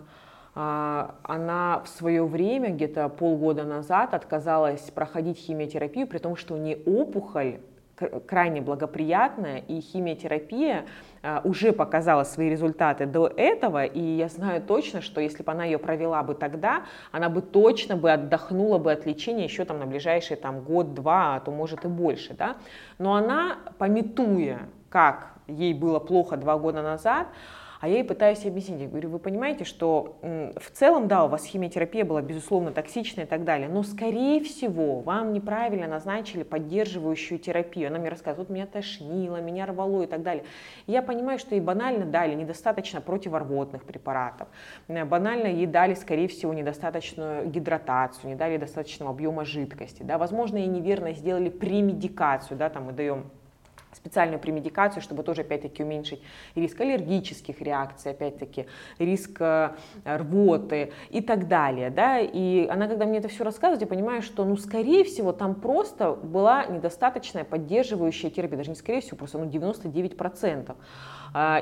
она в свое время, где-то полгода назад, отказалась проходить химиотерапию, при том, что у нее опухоль крайне благоприятная, и химиотерапия уже показала свои результаты до этого, и я знаю точно, что если бы она ее провела бы тогда, она бы точно бы отдохнула бы от лечения еще там на ближайшие там, год-два, а то может и больше, да? Но она, памятуя, как ей было плохо два года назад, а я ей пытаюсь объяснить, я говорю, вы понимаете, что в целом, да, у вас химиотерапия была, безусловно, токсичная и так далее, но, скорее всего, вам неправильно назначили поддерживающую терапию. Она мне рассказывает, вот меня тошнило, меня рвало и так далее. И я понимаю, что ей банально дали недостаточно противорвотных препаратов, банально ей дали, скорее всего, недостаточную гидратацию, не дали достаточного объема жидкости, да, возможно, ей неверно сделали премедикацию, да, там мы даем... специальную премедикацию, чтобы тоже, опять-таки, уменьшить риск аллергических реакций, опять-таки, риск рвоты и так далее, да, и она, когда мне это все рассказывает, я понимаю, что, ну, скорее всего, там просто была недостаточная поддерживающая терапия, даже не скорее всего, просто, ну, девяносто девять процентов.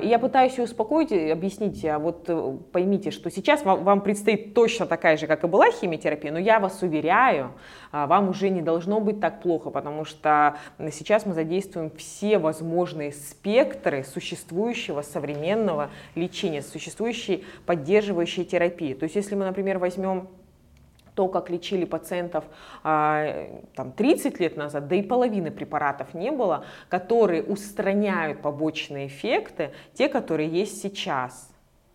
И я пытаюсь ее успокоить и объяснить, а вот поймите, что сейчас вам, вам предстоит точно такая же, как и была химиотерапия, но я вас уверяю, вам уже не должно быть так плохо, потому что сейчас мы задействуем все возможные спектры существующего современного лечения, существующей поддерживающей терапии. То есть если мы, например, возьмем то, как лечили пациентов там, тридцать лет назад, да и половины препаратов не было, которые устраняют побочные эффекты, те, которые есть сейчас.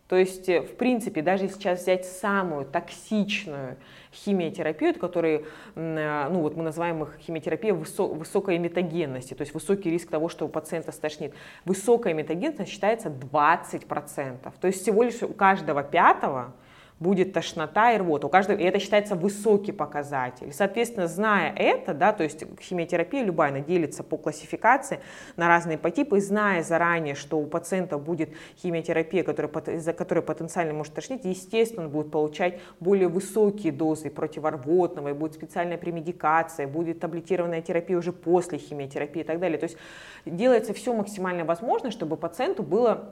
То есть, в принципе, даже сейчас взять самую токсичную химиотерапию, которую, ну, вот мы называем их химиотерапия высокой мутагенности, то есть высокий риск того, что у пациента стошнит. Высокая мутагенность считается двадцать процентов. То есть всего лишь у каждого пятого будет тошнота и рвота. У каждого, и это считается высокий показатель. Соответственно, зная это, да, то есть химиотерапия любая, она делится по классификации на разные по типу, и зная заранее, что у пациента будет химиотерапия, которая, из-за которой потенциально может тошнить, естественно, он будет получать более высокие дозы противорвотного, и будет специальная премедикация, будет таблетированная терапия уже после химиотерапии и так далее. То есть делается все максимально возможное, чтобы пациенту было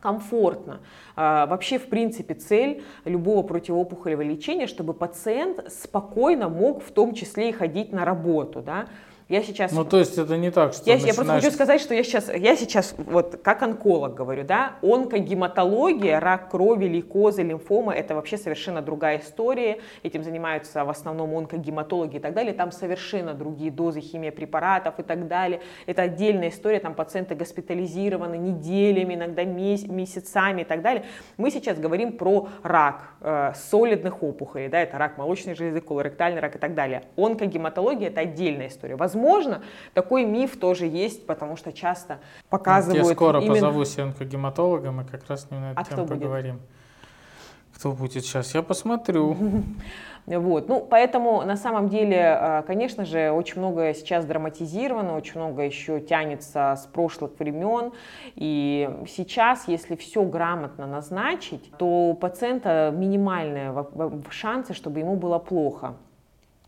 комфортно. А, вообще, в принципе, цель любого противоопухолевого лечения, чтобы пациент спокойно мог в том числе и ходить на работу, да. Я сейчас... Ну, то есть это не так, что я, начинаешь... я просто хочу сказать, что я сейчас, я сейчас вот как онколог говорю, да, онкогематология, рак крови, лейкозы, лимфомы, это вообще совершенно другая история, этим занимаются в основном онкогематологи и так далее, там совершенно другие дозы химиопрепаратов и так далее, это отдельная история, там пациенты госпитализированы неделями, иногда месяцами и так далее. Мы сейчас говорим про рак э, солидных опухолей, да, это рак молочной железы, колоректальный рак и так далее. Онкогематология — это отдельная история. Возможно, такой миф тоже есть, потому что часто показывают... Я скоро именно... позовусь онкогематолога, мы как раз с ним на эту а тему кто поговорим. Будет? Кто будет сейчас? Я посмотрю. Вот. Ну, поэтому, на самом деле, конечно же, очень многое сейчас драматизировано, очень много еще тянется с прошлых времен. И сейчас, если все грамотно назначить, то у пациента минимальные шансы, чтобы ему было плохо.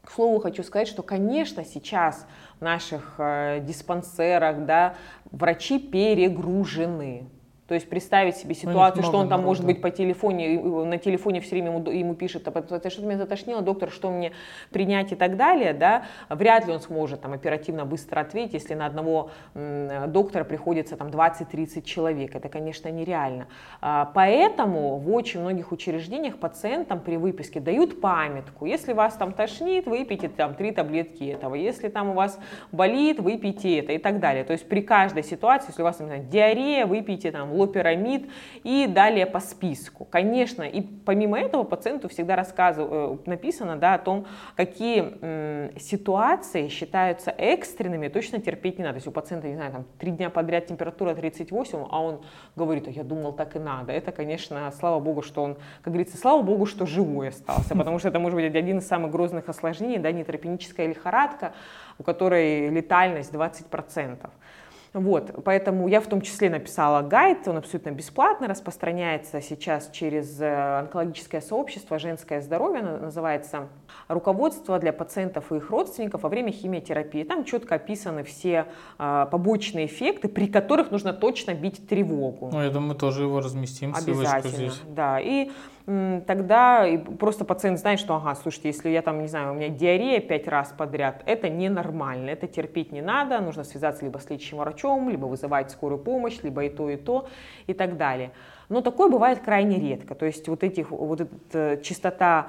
К слову, хочу сказать, что, конечно, сейчас в наших диспансерах, да, врачи перегружены. То есть представить себе ситуацию, что он там народа. Может быть по телефону, на телефоне все время ему, ему пишет, что меня затошнило, доктор, что мне принять и так далее, да, вряд ли он сможет там оперативно быстро ответить, если на одного м, доктора приходится там двадцать-тридцать человек, это, конечно, нереально. А, поэтому в очень многих учреждениях пациентам при выписке дают памятку, если вас там тошнит, выпейте там три таблетки этого, если там у вас болит, выпейте это и так далее. То есть при каждой ситуации, если у вас, например, диарея, выпейте там лопирамид и далее по списку. Конечно, и помимо этого пациенту всегда рассказываю, написано, да, о том, какие м, ситуации считаются экстренными, точно терпеть не надо. То есть у пациента, не знаю, там три дня подряд температура тридцать восемь, а он говорит: я думал, так и надо. Это, конечно, слава богу, что он, как говорится, слава богу, что живой остался, потому что это может быть один из самых грозных осложнений, да, нейтропеническая лихорадка, у которой летальность двадцать процентов. Вот, поэтому я в том числе написала гайд, он абсолютно бесплатно распространяется сейчас через онкологическое сообщество «Женское здоровье», называется «Руководство для пациентов и их родственников во время химиотерапии». Там четко описаны все э, побочные эффекты, при которых нужно точно бить тревогу. Ну, я думаю, мы тоже его разместим, ссылочку здесь. Да, и тогда просто пациент знает, что, ага, слушайте, если я там, не знаю, у меня диарея пять раз подряд, это ненормально, это терпеть не надо, нужно связаться либо с лечащим врачом, либо вызывать скорую помощь, либо и то, и то, и так далее. Но такое бывает крайне редко, то есть вот, этих, вот эта частота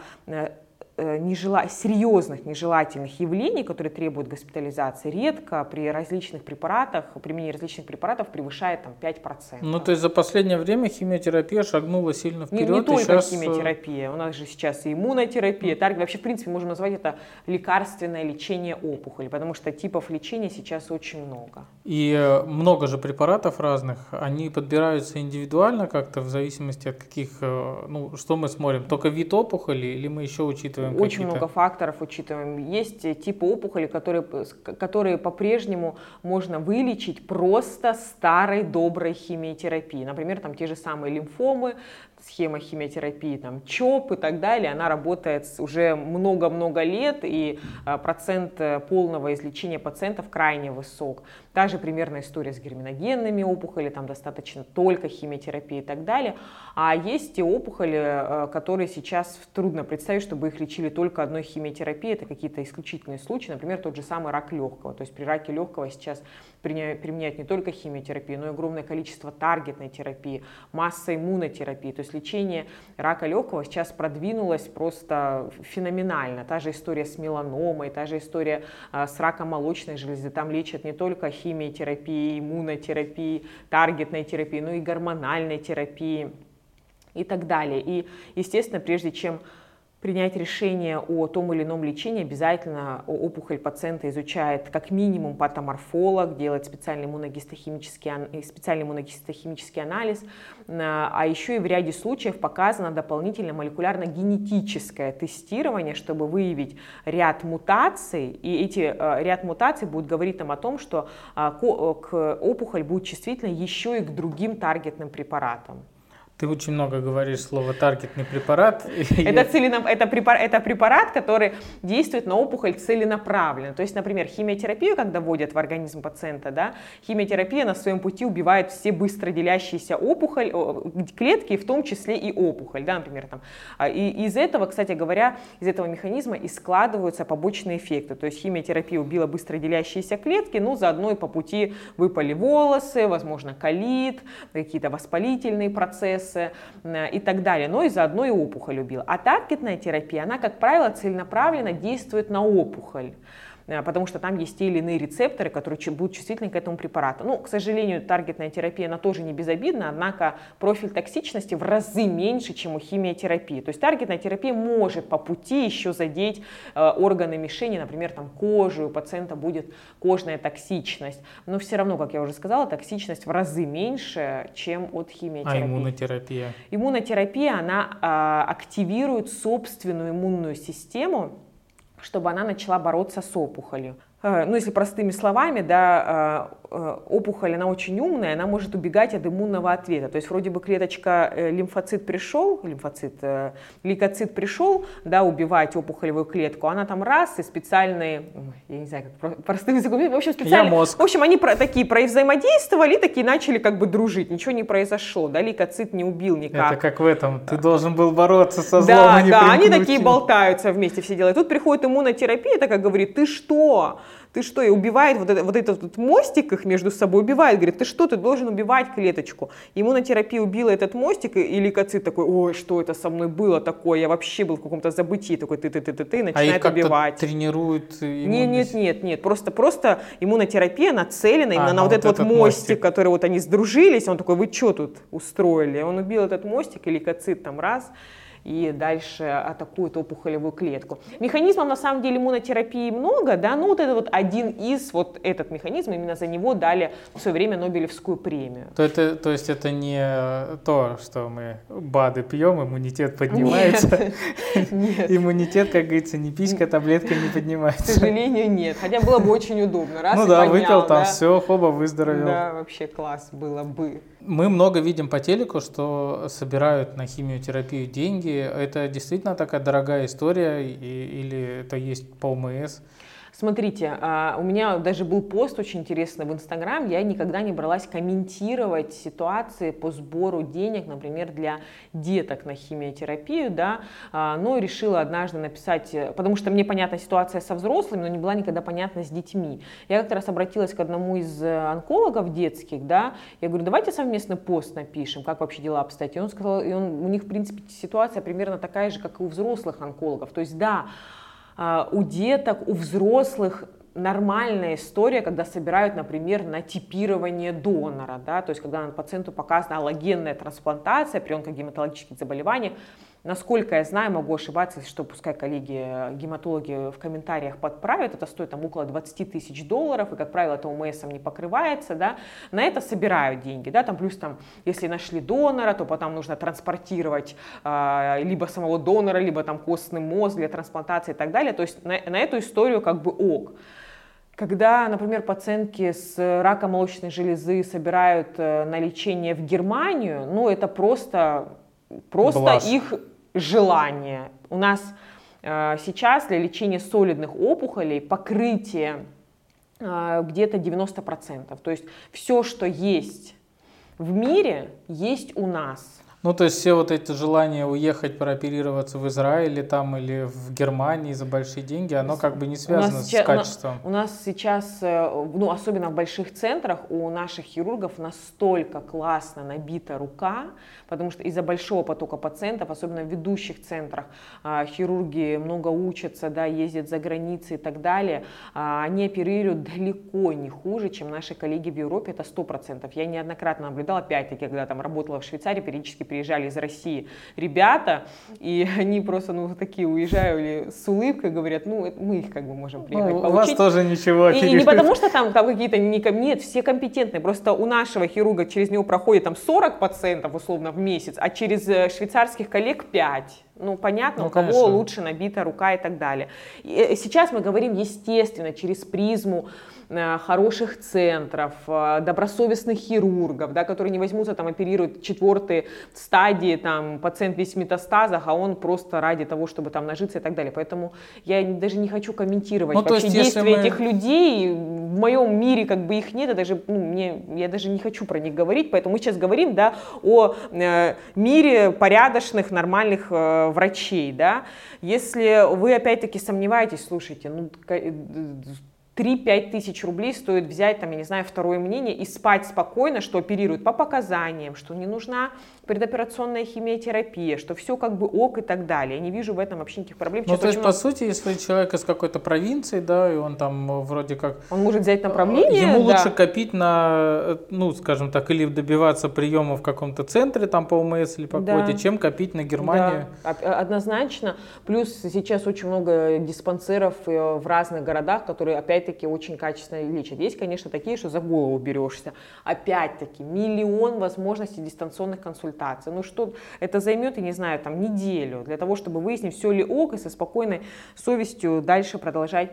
нежела... серьезных нежелательных явлений, которые требуют госпитализации, редко при различных препаратах, применении различных препаратов превышает там пять процентов. Ну, то есть за последнее время химиотерапия шагнула сильно вперед. Не, не только сейчас... химиотерапия, у нас же сейчас и иммунотерапия, таргет. Вообще, в принципе, можем назвать это лекарственное лечение опухоли, потому что типов лечения сейчас очень много. И много же препаратов разных, они подбираются индивидуально как-то в зависимости от каких, ну, что мы смотрим, только вид опухоли или мы еще учитываем очень какие-то... много факторов учитываем. Есть типы опухоли, которые, которые по-прежнему можно вылечить просто старой доброй химиотерапией. Например, там те же самые лимфомы, схема химиотерапии, там, ЧОП и так далее, она работает уже много-много лет, и процент полного излечения пациентов крайне высок. Та же примерная история с герминогенными опухолями, там достаточно только химиотерапии и так далее. А есть те опухоли, которые сейчас трудно представить, чтобы их лечить только одной химиотерапии, это какие-то исключительные случаи, например, тот же самый рак легкого. То есть при раке легкого сейчас применяют не только химиотерапию, но и огромное количество таргетной терапии, масса иммунотерапии. То есть лечение рака легкого сейчас продвинулось просто феноменально. Та же история с меланомой, та же история с раком молочной железы. Там лечат не только химиотерапией, иммунотерапией, таргетной терапией, но и гормональной терапией. и так далее. И, естественно, прежде чем принять решение о том или ином лечении, обязательно опухоль пациента изучает как минимум патоморфолог, делает специальный иммуногистохимический, специальный иммуногистохимический анализ, а еще и в ряде случаев показано дополнительно молекулярно-генетическое тестирование, чтобы выявить ряд мутаций, и эти ряд мутаций будет говорить нам о том, что опухоль будет чувствительна еще и к другим таргетным препаратам. Ты очень много говоришь слово «таргетный препарат». Это, целенап... это, препар... это препарат, который действует на опухоль целенаправленно. То есть, например, химиотерапию, когда вводят в организм пациента, да, химиотерапия на своем пути убивает все быстро делящиеся опухоль, клетки, в том числе и опухоль. Да, например, там. И из этого, кстати говоря, из этого механизма и складываются побочные эффекты. То есть химиотерапия убила быстро делящиеся клетки, но заодно и по пути выпали волосы, возможно, колит, какие-то воспалительные процессы и так далее, но и заодно и опухоль убила. А таргетная терапия, она, как правило, целенаправленно действует на опухоль, потому что там есть те или иные рецепторы, которые будут чувствительны к этому препарату. Ну, к сожалению, таргетная терапия, она тоже не безобидна, однако профиль токсичности в разы меньше, чем у химиотерапии. То есть таргетная терапия может по пути еще задеть э, органы мишени, например, там, кожу, у пациента будет кожная токсичность. Но все равно, как я уже сказала, токсичность в разы меньше, чем от химиотерапии. А иммунотерапия? Иммунотерапия, она э, активирует собственную иммунную систему, чтобы она начала бороться с опухолью. Ну, если простыми словами, да, опухоль, она очень умная, она может убегать от иммунного ответа. То есть вроде бы клеточка, лимфоцит пришел, лимфоцит, лейкоцит пришел, да, убивать опухолевую клетку, она там раз, и специальные, я не знаю, как простым языком, в общем, специальные, в общем, они про, такие провзаимодействовали, такие начали как бы дружить, ничего не произошло, да, лейкоцит не убил никак. Это как в этом, ты должен был бороться со злом, да, а не да, примкнуть. Они такие болтаются вместе, все делают. Тут приходит иммунотерапия, такая говорит, ты что? Ты что, и убивает вот, это, вот этот вот мостик их между собой, убивает, говорит, ты что, ты должен убивать клеточку. Иммунотерапия убила этот мостик, и лейкоцит такой, ой, что это со мной было такое, я вообще был в каком-то забытии, такой ты-ты-ты-ты, начинает а их как-то убивать. А тренируют? Нет, нет, нет, нет, просто, просто иммунотерапия нацелена именно а, на вот, вот этот вот мостик, мостик, который вот они сдружились, он такой, вы что тут устроили? Он убил этот мостик, и лейкоцит там раз... и дальше атакует опухолевую клетку. Механизмов, на самом деле, иммунотерапии много, да, но вот это вот один из, вот этот механизм, именно за него дали в свое время Нобелевскую премию. То, это, то есть это не то, что мы БАДы пьем, иммунитет поднимается? Нет, нет. Иммунитет, как говорится, не писька, таблетка не поднимается. К сожалению, нет, хотя было бы очень удобно. Раз ну да, поднял, выпил там, да? Все, хоба, выздоровел. Да, вообще класс было бы. Мы много видим по телеку, что собирают на химиотерапию деньги. Это действительно такая дорогая история или это есть по ОМС? Смотрите, у меня даже был пост очень интересный в Инстаграм, я никогда не бралась комментировать ситуации по сбору денег, например, для деток на химиотерапию, да, но решила однажды написать, потому что мне понятна ситуация со взрослыми, но не была никогда понятна с детьми. Я как-то раз обратилась к одному из онкологов детских, да, я говорю, давайте совместный пост напишем, как вообще дела обстоят. И он сказал, и он, у них, в принципе, ситуация примерно такая же, как и у взрослых онкологов, то есть, да, у деток, у взрослых нормальная история, когда собирают, например, на типирование донора, да, то есть когда пациенту показана аллогенная трансплантация при онкогематологических заболеваниях. Насколько я знаю, могу ошибаться, что пускай коллеги-гематологи в комментариях подправят, это стоит там около двадцать тысяч долларов, и, как правило, это ОМСом не покрывается, да, на это собирают деньги, да, там плюс там, если нашли донора, то потом нужно транспортировать э, либо самого донора, либо там костный мозг для трансплантации и так далее, то есть на, на эту историю как бы ок. Когда, например, пациентки с раком молочной железы собирают на лечение в Германию, ну, это просто, просто Блас. их... желание. У нас э, сейчас для лечения солидных опухолей покрытие э, где-то девяносто процентов. То есть все, что есть в мире, есть у нас. Ну, то есть все вот эти желания уехать прооперироваться в Израиле там или в Германии за большие деньги, оно как бы не связано с сейчас, качеством. У нас сейчас, ну, особенно в больших центрах, у наших хирургов настолько классно набита рука, потому что из-за большого потока пациентов, особенно в ведущих центрах, хирурги много учатся, да, ездят за границей и так далее, они оперируют далеко не хуже, чем наши коллеги в Европе, это сто процентов. Я неоднократно наблюдала, опять-таки, когда там работала в Швейцарии, периодически приезжали из России ребята, и они просто, ну, такие уезжали с улыбкой, говорят, ну, мы их как бы можем приехать ну, получить. У вас тоже ничего. И, и не потому, что там, там какие-то, не, нет, все компетентные, просто у нашего хирурга через него проходит там сорок пациентов, условно, в месяц, а через швейцарских коллег пять. Ну, понятно, ну, у кого конечно. Лучше набита рука и так далее. И сейчас мы говорим, естественно, через призму э, хороших центров, э, добросовестных хирургов, да, которые не возьмутся, там, оперируют в четвертой стадии, там, пациент весь в метастазах, а он просто ради того, чтобы там нажиться и так далее. Поэтому я даже не хочу комментировать ну, вообще действия мы... этих людей. В моем мире как бы их нет, я даже, ну, мне, я даже не хочу про них говорить, поэтому мы сейчас говорим, да, о э, мире порядочных, нормальных э, врачей, да, если вы опять-таки сомневаетесь, слушайте, ну, три-пять тысяч рублей стоит взять, там, я не знаю, второе мнение и спать спокойно, что оперируют по показаниям, что не нужна предоперационная химиотерапия, что все как бы ок и так далее. Я не вижу в этом вообще никаких проблем. Ну, Сейчас то есть, много... по сути, если человек из какой-то провинции, да, и он там вроде как... Он может взять направление, ему да. лучше копить на, ну, скажем так, или добиваться приема в каком-то центре, там, по ОМС или по да. коде, чем копить на Германию. Да. Однозначно. Плюс сейчас очень много диспансеров в разных городах, которые, опять-таки, очень качественно лечат. Есть, конечно, такие, что за голову берешься. Опять-таки, миллион возможностей дистанционных консультаций. Ну что, это займет, я не знаю, там неделю, для того, чтобы выяснить, все ли ок, и со спокойной совестью дальше продолжать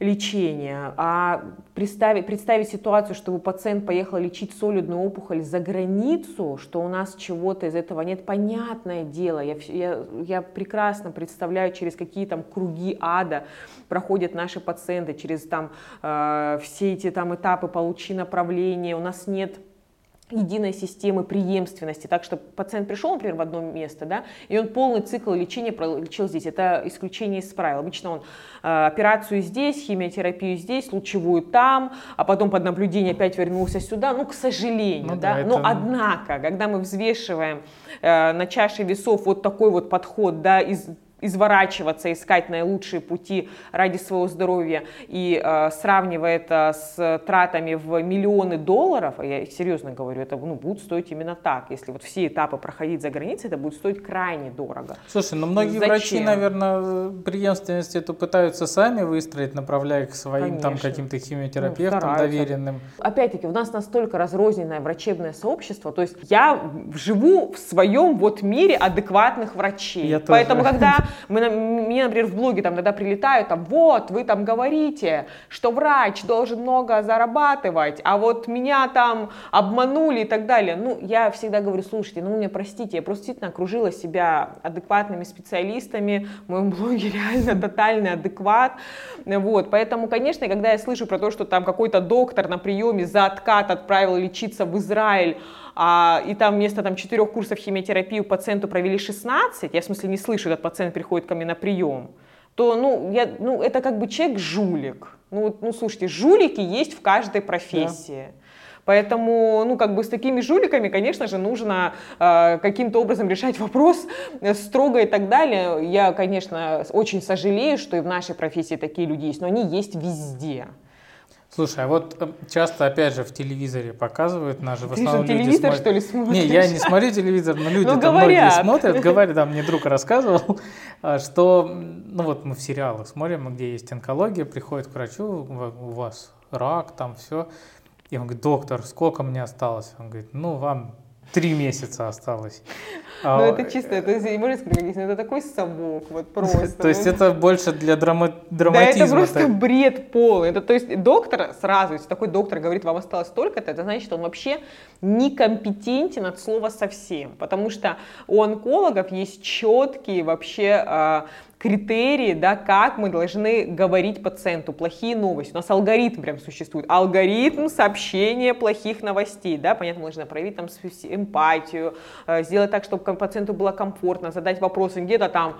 лечение. А представить, представить ситуацию, чтобы пациент поехал лечить солидную опухоль за границу, что у нас чего-то из этого нет, понятное дело, я, я, я прекрасно представляю, через какие там круги ада проходят наши пациенты, через там э, все эти там этапы «получи направление», у нас нет единой системы преемственности, так что пациент пришел, например, в одно место, да, и он полный цикл лечения пролечил здесь, это исключение из правил, обычно он э, операцию здесь, химиотерапию здесь, лучевую там, а потом под наблюдение опять вернулся сюда, ну, к сожалению, ну, да, да. Это... но однако, когда мы взвешиваем э, на чаше весов вот такой вот подход, да, из изворачиваться, искать наилучшие пути ради своего здоровья и э, сравнивая это с тратами в миллионы долларов, я серьезно говорю, это ну, будет стоить именно так. Если вот все этапы проходить за границей, это будет стоить крайне дорого. Слушай, ну многие Зачем? врачи, наверное, преемственность эту пытаются сами выстроить, направляя к своим там, каким-то химиотерапевтам ну, доверенным. Опять-таки, у нас настолько разрозненное врачебное сообщество, то есть я живу в своем вот мире адекватных врачей. Я Поэтому, тоже. когда Мы, мне, например, в блоге там иногда прилетают, там, вот, вы там говорите, что врач должен много зарабатывать, а вот меня там обманули и так далее. Ну, я всегда говорю, слушайте, ну, меня простите, я просто действительно окружила себя адекватными специалистами, в моем блоге реально тотальный адекват, вот, поэтому, конечно, когда я слышу про то, что там какой-то доктор на приеме за откат отправил лечиться в Израиль, А, и там вместо там, четырех курсов химиотерапии у пациента провели шестнадцать, я в смысле не слышу, этот пациент приходит ко мне на прием, то ну, я, ну, это как бы человек-жулик. Ну, ну слушайте, жулики есть в каждой профессии. Да. Поэтому, ну, как бы с такими жуликами, конечно же, нужно э, каким-то образом решать вопрос э, строго и так далее. Я, конечно, очень сожалею, что и в нашей профессии такие люди есть, но они есть везде. Слушай, а вот часто, опять же, в телевизоре показывают, наши в основном люди телевизор, смотрят... что ли, смотришь? Не, я не смотрю телевизор, но люди, ну, там многие смотрят, говорят, да, мне друг рассказывал, что, ну вот мы в сериалах смотрим, где есть онкология, приходит к врачу, у вас рак, там все, и он говорит, доктор, сколько мне осталось? Он говорит, ну, вам... Три месяца осталось. Ну, это чисто, это, можно сказать, это такой совок, вот просто. То есть это больше для драматизма. Да, это просто бред полный. Это, то есть доктор сразу, если такой доктор говорит, вам осталось столько-то, это значит, что он вообще некомпетентен от слова совсем. Потому что у онкологов есть четкие вообще... критерии, да, как мы должны говорить пациенту плохие новости. У нас алгоритм прям существует. Алгоритм сообщения плохих новостей. Да? Понятно, мы должны проявить там эмпатию, сделать так, чтобы пациенту было комфортно, задать вопросы где-то там.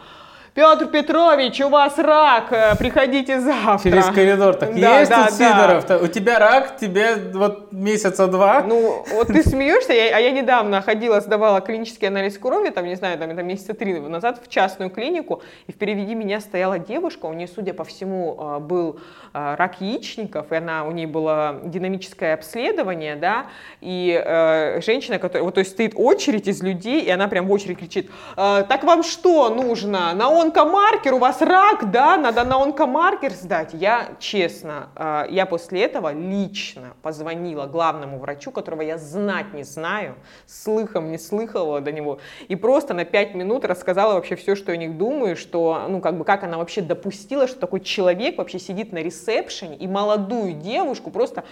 Петр Петрович, у вас рак, приходите завтра. Через коридор так, да, есть да, тут Сидоров, да. У тебя рак, тебе вот месяца два. Ну, вот ты смеешься, я, а я недавно ходила, сдавала клинический анализ крови, там, не знаю, там, это месяца три назад в частную клинику, и впереди меня стояла девушка, у нее, судя по всему, был рак яичников, и она, у нее было динамическое обследование, да, и э, женщина, которая, вот, то есть стоит очередь из людей, и она прям в очередь кричит, э, так вам что нужно, на онкомаркер, у вас рак, да, надо на онкомаркер сдать. Я, честно, э, я после этого лично позвонила главному врачу, которого я знать не знаю, слыхом не слыхала до него, и просто на пять минут рассказала вообще все, что я о них думаю, что, ну, как бы, как она вообще допустила, что такой человек вообще сидит на ресепшене, и молодую девушку просто,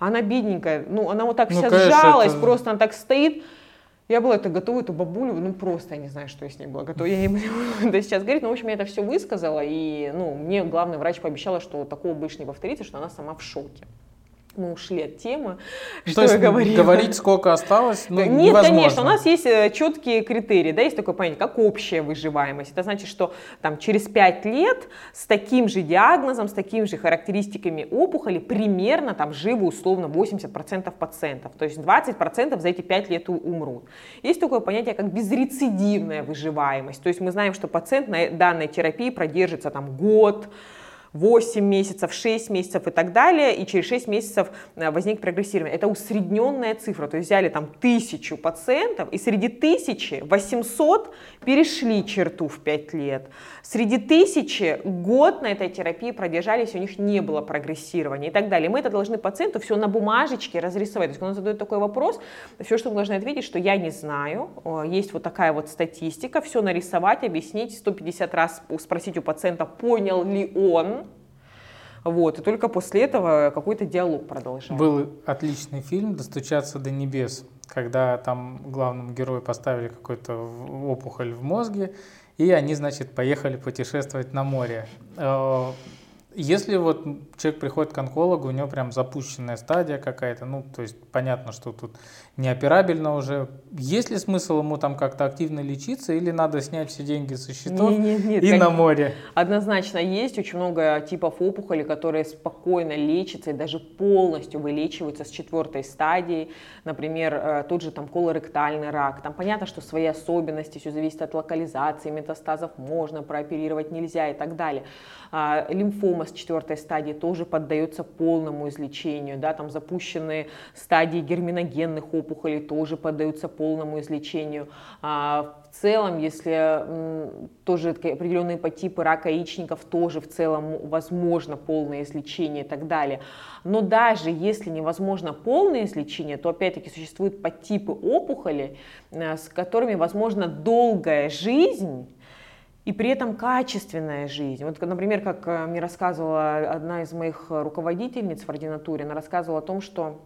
она бедненькая, ну, она вот так ну, вся конечно, сжалась, это... просто она так стоит. Я была это готова, эту бабулю, ну просто я не знаю, что я с ней была готова, я не буду до сейчас говорить, но в общем я это все высказала, и ну, мне главный врач пообещала, что такого больше не повторится, что она сама в шоке. Мы ушли от темы, что я говорила. Говорить, сколько осталось, ну, нет, невозможно. Конечно, у нас есть четкие критерии, да, есть такое понятие, как общая выживаемость. Это значит, что там, через пять лет с таким же диагнозом, с такими же характеристиками опухоли примерно там, живы условно восемьдесят процентов пациентов. То есть двадцать процентов за эти пять лет умрут. Есть такое понятие, как безрецидивная выживаемость. То есть мы знаем, что пациент на данной терапии продержится там, год, восемь месяцев, шесть месяцев и так далее, и через шесть месяцев возник прогрессирование. Это усредненная цифра, то есть взяли там тысячу пациентов, и среди тысячи восемьсот перешли черту в пять лет. Среди тысячи год на этой терапии продержались, у них не было прогрессирования и так далее. Мы это должны пациенту все на бумажечке разрисовать. То есть, когда он задает такой вопрос, все, что мы должны ответить, что я не знаю, есть вот такая вот статистика, все нарисовать, объяснить, сто пятьдесят раз спросить у пациента, понял ли он. Вот, и только после этого какой-то диалог продолжаем. Был отличный фильм «Достучаться до небес», когда там главному герою поставили какую-то опухоль в мозге, и они, значит, поехали путешествовать на море. Если вот человек приходит к онкологу, у него прям запущенная стадия какая-то, ну, то есть понятно, что тут неоперабельно уже. Есть ли смысл ему там как-то активно лечиться или надо снять все деньги со счетов нет, нет, нет, и конечно, на море? Однозначно есть очень много типов опухоли, которые спокойно лечатся и даже полностью вылечиваются с четвертой стадии. Например, тот же там колоректальный рак. Там понятно, что свои особенности, все зависит от локализации, метастазов можно прооперировать, нельзя и так далее. Лимфома с четвертой стадии тоже поддается полному излечению, да, там запущенные стадии герминогенных опухолей тоже поддаются полному излечению. А в целом, если тоже определенные подтипы рака яичников, тоже в целом возможно полное излечение и так далее. Но даже если невозможно полное излечение, то опять-таки существуют подтипы опухоли, с которыми возможно долгая жизнь, и при этом качественная жизнь. Вот, например, как мне рассказывала одна из моих руководительниц в ординатуре, она рассказывала о том, что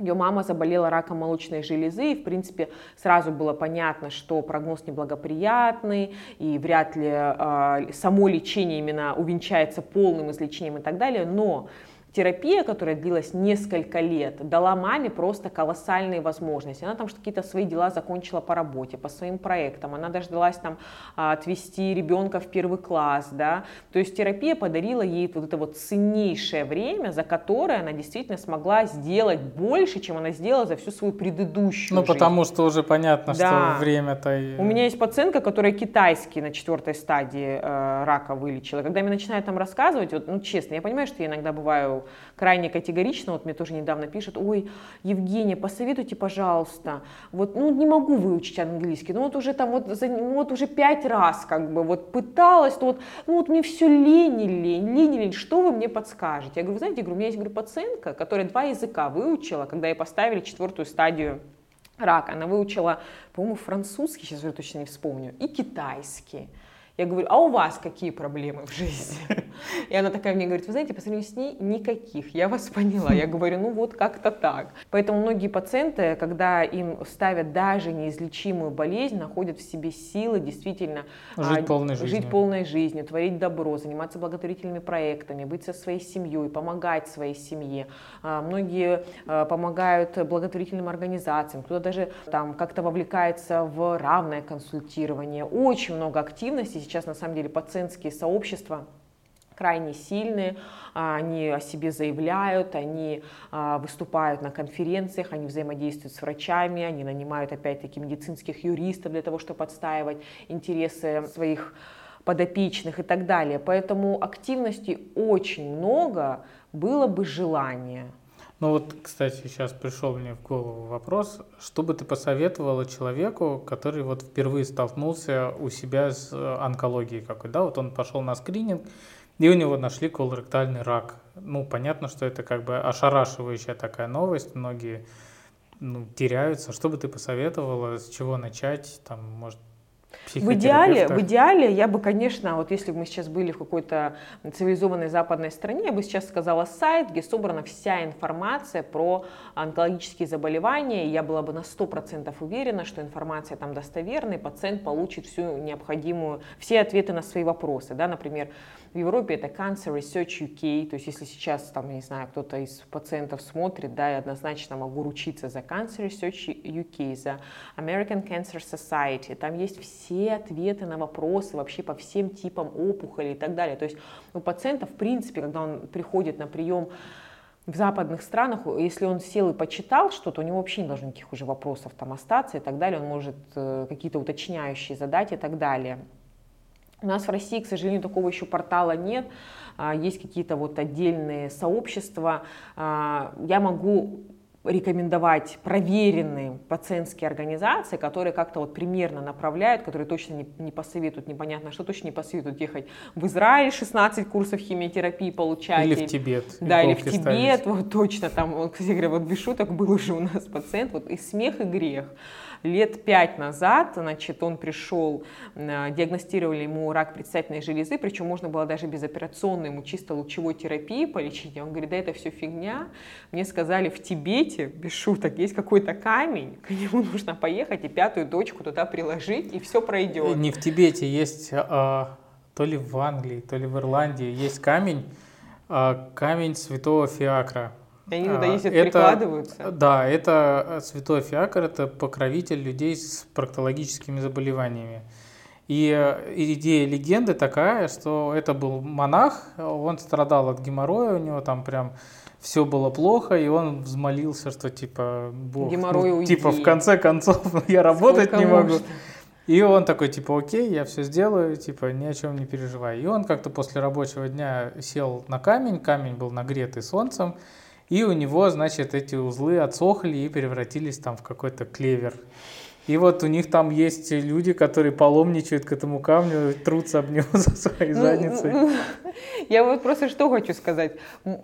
ее мама заболела раком молочной железы, и, в принципе, сразу было понятно, что прогноз неблагоприятный, и вряд ли э, само лечение именно увенчается полным излечением и так далее, но терапия, которая длилась несколько лет, дала маме просто колоссальные возможности. Она там какие-то свои дела закончила по работе, по своим проектам. Она дождалась там отвезти ребенка в первый класс, да. То есть терапия подарила ей вот это вот ценнейшее время, за которое она действительно смогла сделать больше, чем она сделала за всю свою предыдущую ну, жизнь. Ну, потому что уже понятно, да, что время-то... И... У меня есть пациентка, которая китайский на четвертой стадии э, рака вылечила. Когда мне начинают там рассказывать, вот, ну, честно, я понимаю, что я иногда бываю крайне категорично, вот мне тоже недавно пишут, ой, Евгения, посоветуйте, пожалуйста, вот, ну, не могу выучить английский, ну, вот уже там, вот, за, ну, вот уже пять раз, как бы, вот, пыталась, то вот, ну, вот мне все лень и лень, лень и лень, что вы мне подскажете? Я говорю, вы знаете, я говорю, у меня есть, говорю, пациентка, которая два языка выучила, когда ей поставили четвертую стадию рака, она выучила, по-моему, французский, сейчас я точно не вспомню, и китайский. Я говорю, а у вас какие проблемы в жизни? И она такая мне говорит, вы знаете, по сравнению с ней никаких, я вас поняла. Я говорю, ну вот как-то так. Поэтому многие пациенты, когда им ставят даже неизлечимую болезнь, находят в себе силы действительно жить, а, полной, жить жизнью. полной жизнью, творить добро, заниматься благотворительными проектами, быть со своей семьей, помогать своей семье. А, многие а, помогают благотворительным организациям, кто-то даже там как-то вовлекается в равное консультирование. Очень много активностей сейчас на самом деле пациентские сообщества крайне сильные, они о себе заявляют, они выступают на конференциях, они взаимодействуют с врачами, они нанимают опять-таки медицинских юристов для того, чтобы отстаивать интересы своих подопечных и так далее. Поэтому активностей очень много, было бы желание. Ну вот, кстати, сейчас пришел мне в голову вопрос, что бы ты посоветовала человеку, который вот впервые столкнулся у себя с онкологией какой-то, да, вот он пошел на скрининг, и у него нашли колоректальный рак. Ну, понятно, что это как бы ошарашивающая такая новость, многие ну, теряются. Что бы ты посоветовала, с чего начать, там, может, В идеале, в идеале я бы, конечно, вот если бы мы сейчас были в какой-то цивилизованной западной стране, я бы сейчас сказала сайт, где собрана вся информация про онкологические заболевания, и я была бы на сто процентов уверена, что информация там достоверная, и пациент получит всю необходимую, все ответы на свои вопросы, да, например, в Европе это Cancer Research ю кей, то есть если сейчас, там, я не знаю, кто-то из пациентов смотрит, да, я однозначно могу ручиться за Cancer Research ю кей, за American Cancer Society, там есть все ответы на вопросы вообще по всем типам опухолей и так далее. То есть у пациента, в принципе, когда он приходит на прием в западных странах, если он сел и почитал что-то, у него вообще не должно никаких уже вопросов там остаться и так далее, он может какие-то уточняющие задать и так далее. У нас в России, к сожалению, такого еще портала нет, есть какие-то вот отдельные сообщества. Я могу рекомендовать проверенные пациентские организации, которые как-то вот примерно направляют, которые точно не, не посоветуют, непонятно что, точно не посоветуют ехать в Израиль шестнадцать курсов химиотерапии получать. Или в Тибет. Да, или в Тибет, ставить. Вот точно, там, кстати говоря, вот без шуток был уже у нас пациент, вот и смех, и грех. Лет пять назад, значит, он пришел, диагностировали ему рак предстательной железы, причем можно было даже без операционной, ему чисто лучевой терапии полечить. Он говорит, да это все фигня. Мне сказали, в Тибете, без шуток, есть какой-то камень, к нему нужно поехать и пятую точку туда приложить, и все пройдет. Не в Тибете, есть а, то ли в Англии, то ли в Ирландии, есть камень, а, камень святого Фиакра. Они туда ездят, прикладываются? Да, это святой Фиакр, это покровитель людей с проктологическими заболеваниями. И идея легенды такая, что это был монах, он страдал от геморроя, у него там прям все было плохо, и он взмолился, что типа, Бог, ну, типа в конце концов я работать Сколько не могу. Может? И он такой, типа, окей, я все сделаю, типа, ни о чем не переживай. И он как-то после рабочего дня сел на камень, камень был нагретый солнцем, и у него, значит, эти узлы отсохли и превратились там в какой-то клевер. И вот у них там есть люди, которые паломничают к этому камню, трутся об него за своей задницей. Я вот просто что хочу сказать.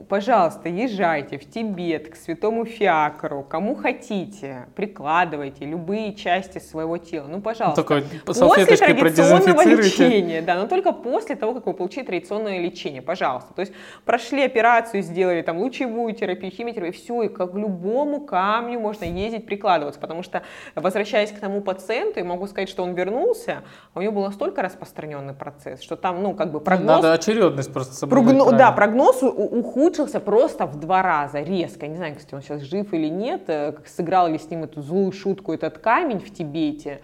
Пожалуйста, езжайте в Тибет к святому Фиакру, кому хотите, прикладывайте любые части своего тела. Ну, пожалуйста, ну, после традиционного лечения, да, но только после того, как вы получили традиционное лечение, пожалуйста. То есть прошли операцию, сделали там лучевую терапию, химиотерапию, все, и как к любому камню можно ездить, прикладываться, потому что, возвращаясь к тому пациенту, и могу сказать, что он вернулся, у него был настолько распространенный процесс, что там, ну, как бы прогноз... Надо очередность просто соблюдать. Прогно... Да, прогноз у- ухудшился просто в два раза, резко. Не знаю, кстати, он сейчас жив или нет, как сыграл ли с ним эту злую шутку этот камень в Тибете.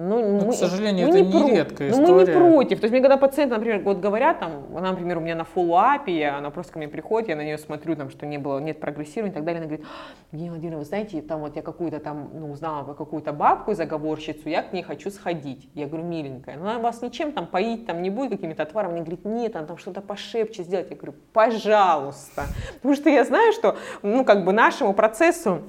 Но, но мы, к сожалению, мы это не, не про... редкая история. Но мы не против. То есть мне когда пациенты, например, вот говорят, там, она, например, у меня на фоллоуапе, она просто ко мне приходит, я на нее смотрю, там, что не было, нет прогрессирования и так далее, она говорит, Евгения Владимировна, вы знаете, там вот я какую-то там, ну, узнала какую-то бабку, заговорщицу, я к ней хочу сходить. Я говорю, миленькая, ну, она вас ничем там поить там не будет какими-то отварами? Она говорит, нет, она там что-то пошепче сделать. Я говорю, пожалуйста. Потому что я знаю, что, ну, как бы нашему процессу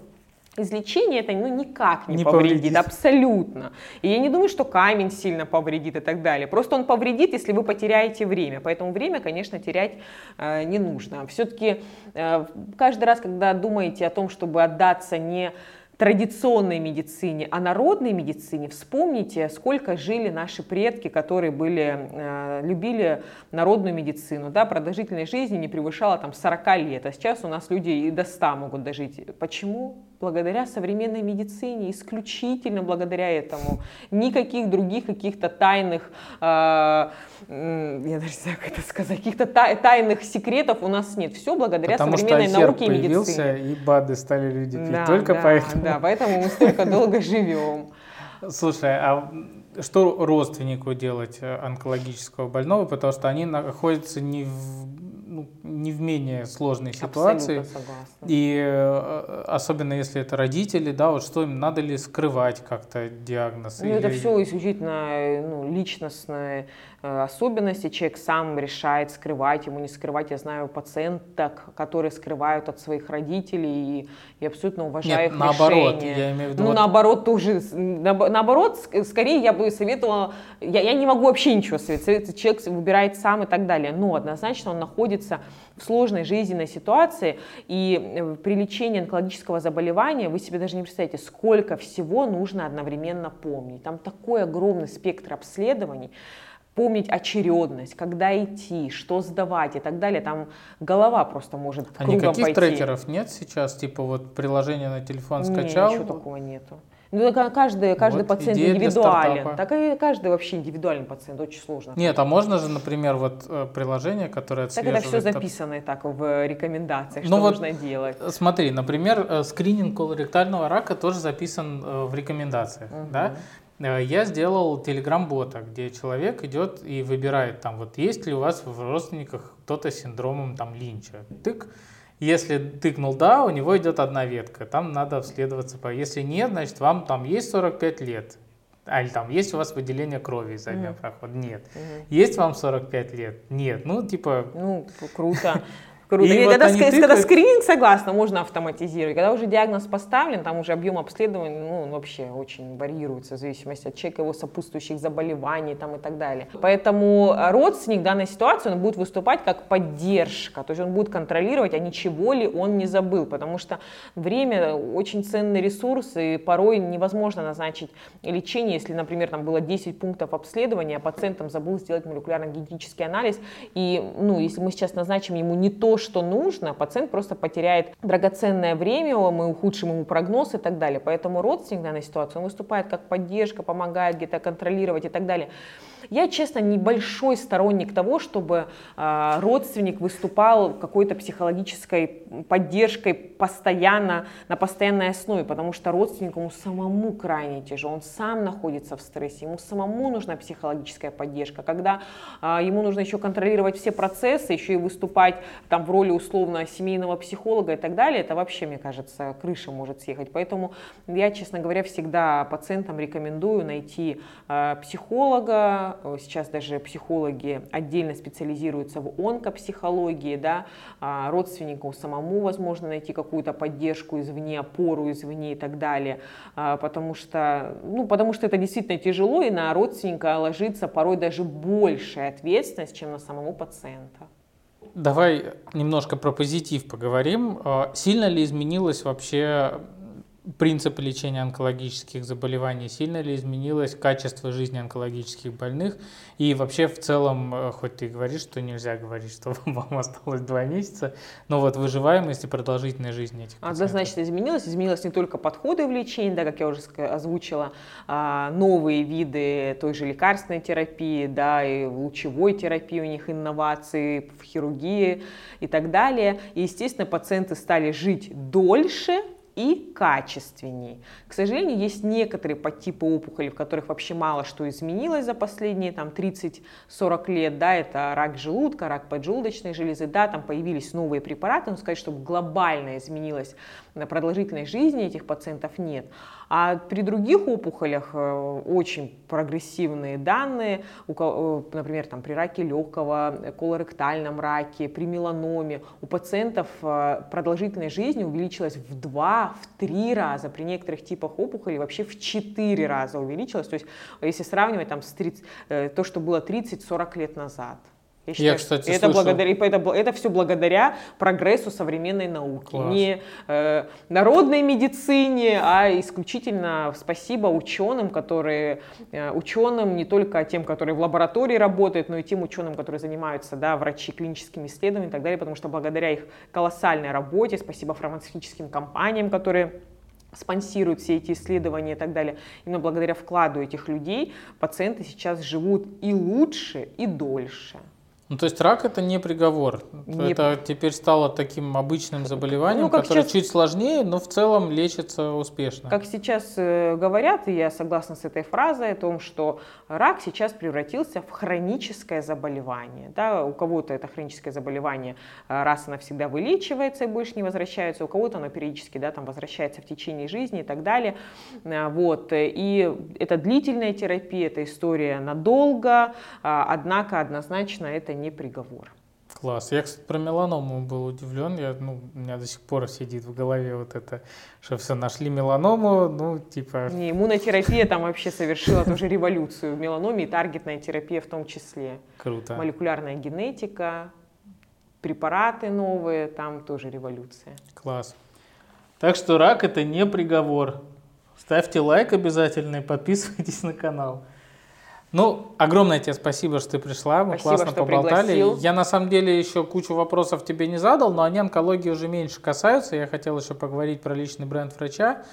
излечение это ну, никак не, не повредит, повредит, абсолютно. И я не думаю, что камень сильно повредит и так далее. Просто он повредит, если вы потеряете время. Поэтому время, конечно, терять э, не нужно. Все-таки э, каждый раз, когда думаете о том, чтобы отдаться не традиционной медицине, а народной медицине, вспомните, сколько жили наши предки, которые были, э, любили народную медицину. Да, продолжительность жизни не превышала там, сорок лет, а сейчас у нас люди и до ста могут дожить. Почему? Благодаря современной медицине, исключительно благодаря этому. Никаких других каких-то тайных, э, я даже не знаю, как это сказать, каких-то тай, тайных секретов у нас нет. Все благодаря Потому современной науке и медицине. Потому что появился, и БАДы стали люди пить. Да, Только да, поэтому. Да, поэтому мы столько долго живем. Слушай, а что родственнику делать онкологического больного, потому что они находятся не в, ну, не в менее сложной ситуации, и особенно если это родители, да, вот что им надо ли скрывать как-то диагноз? Ну или... это все исключительно ну, личностные э, особенности, человек сам решает скрывать, ему не скрывать. Я знаю пациенток, которые скрывают от своих родителей, и я абсолютно уважаю Нет, их наоборот, решение. Я имею в виду, ну вот... наоборот тоже, на, наоборот скорее я бы советовала, я, я не могу вообще ничего советовать, человек выбирает сам и так далее, но однозначно он находится в сложной жизненной ситуации, и при лечении онкологического заболевания вы себе даже не представляете, сколько всего нужно одновременно помнить. Там такой огромный спектр обследований, помнить очередность, когда идти, что сдавать и так далее, там голова просто может кругом пойти. А никаких трекеров нет сейчас, типа вот приложение на телефон скачал? Нет, ничего такого нету. Ну, каждый, каждый вот пациент индивидуален. Так и каждый вообще индивидуальный пациент, очень сложно. Нет, а можно же, например, вот приложение, которое отслеживает... Так это все записано и так в рекомендациях, ну, что вот нужно делать. Смотри, например, скрининг колоректального рака тоже записан в рекомендациях, угу. да? Я сделал телеграм-бота, где человек идет и выбирает, там, вот есть ли у вас в родственниках кто-то с синдромом там, Линча. Тык. Если тыкнул «да», у него идет одна ветка, там надо обследоваться. Если нет, значит, вам там есть сорок пять лет, а или там есть у вас выделение крови из заднего прохода? Нет. Mm-hmm. Есть вам сорок пять лет? Нет. Ну, типа... Ну, круто. Круто. И и вот когда, ск- когда скрининг, согласна, можно автоматизировать. Когда уже диагноз поставлен, там уже объем обследований, ну, он вообще очень варьируется в зависимости от человека, его сопутствующих заболеваний там, и так далее. Поэтому родственник в данной ситуации, он будет выступать как поддержка, то есть он будет контролировать, а ничего ли он не забыл, потому что время очень ценный ресурс, и порой невозможно назначить лечение, если, например, там было десять пунктов обследования, а пациент там забыл сделать молекулярно-генетический анализ, и, ну, если мы сейчас назначим ему не то, что нужно, пациент просто потеряет драгоценное время, мы ухудшим ему прогноз и так далее. Поэтому родственник в данной ситуации, он выступает как поддержка, помогает где-то контролировать и так далее. Я, честно, небольшой сторонник того, чтобы э, родственник выступал какой-то психологической поддержкой постоянно, на постоянной основе, потому что родственнику ему самому крайне тяжело, он сам находится в стрессе, ему самому нужна психологическая поддержка, когда э, ему нужно еще контролировать все процессы, еще и выступать там, в роли условно семейного психолога и так далее, это вообще, мне кажется, крыша может съехать. Поэтому я, честно говоря, всегда пациентам рекомендую найти э, психолога. Сейчас даже психологи отдельно специализируются в онкопсихологии, да, родственнику самому возможно найти какую-то поддержку извне, опору извне и так далее, потому что, ну, потому что это действительно тяжело, и на родственника ложится порой даже большая ответственность, чем на самого пациента. Давай немножко про позитив поговорим. Сильно ли изменилось вообще... принципы лечения онкологических заболеваний, сильно ли изменилось качество жизни онкологических больных? И вообще в целом, хоть ты говоришь, что нельзя говорить, что вам осталось два месяца, но вот выживаемость и продолжительность жизни этих пациентов. Однозначно изменилось. Изменилось не только подходы в лечении, да, как я уже озвучила, новые виды той же лекарственной терапии, да, и лучевой терапии, у них инновации в хирургии и так далее. И, естественно, пациенты стали жить дольше, и качественней. К сожалению, есть некоторые подтипы опухолей, в которых вообще мало что изменилось за последние там, тридцать-сорок лет. Да, это рак желудка, рак поджелудочной железы. Да, там появились новые препараты, но сказать, что глобально изменилась продолжительность жизни этих пациентов, нет. А при других опухолях очень прогрессивные данные, например, там, при раке легкого, колоректальном раке, при меланоме, у пациентов продолжительность жизни увеличилась в два, в три раза, при некоторых типах опухолей вообще в четыре раза увеличилась, то есть если сравнивать там, с тридцать, то, что было тридцать-сорок лет назад. Я считаю, Я, кстати, это, благодаря, это, это все благодаря прогрессу современной науки. Класс. Не э, народной медицине, а исключительно спасибо ученым, которые, э, ученым не только тем, которые в лаборатории работают, но и тем ученым, которые занимаются, да, врачи клиническими исследованиями и так далее, потому что благодаря их колоссальной работе, спасибо фармацевтическим компаниям, которые... спонсируют все эти исследования и так далее. Именно благодаря вкладу этих людей пациенты сейчас живут и лучше, и дольше. Ну, то есть рак — это не приговор. Не... Это теперь стало таким обычным заболеванием, ну, которое сейчас... чуть сложнее, но в целом лечится успешно. Как сейчас говорят, и я согласна с этой фразой, о том, что рак сейчас превратился в хроническое заболевание. Да, у кого-то это хроническое заболевание раз и навсегда вылечивается и больше не возвращается, у кого-то оно периодически, да, там, возвращается в течение жизни и так далее. Вот. И это длительная терапия, это история надолго, однако однозначно это не приговор. Класс. Я, кстати, про меланому был удивлен. Я, ну, у меня до сих пор сидит в голове вот это, что все, нашли меланому, ну, типа... Не, иммунотерапия там вообще совершила тоже революцию в меланоме, и таргетная терапия в том числе. Круто. Молекулярная генетика, препараты новые, там тоже революция. Класс. Так что рак — это не приговор. Ставьте лайк обязательно и подписывайтесь на канал. Ну, огромное тебе спасибо, что ты пришла, мы спасибо, классно поболтали. Пригласил. Я на самом деле еще кучу вопросов тебе не задал, но они онкологии уже меньше касаются. Я хотел еще поговорить про личный бренд врача,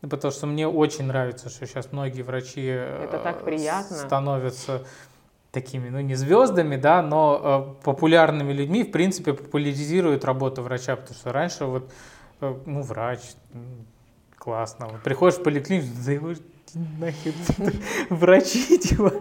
потому что мне очень нравится, что сейчас многие врачи становятся такими, ну, не звездами, да, но популярными людьми, в принципе, популяризируют работу врача, потому что раньше вот, ну, врач, классно, вот приходишь в поликлинику, да его... нахер врачи, типа.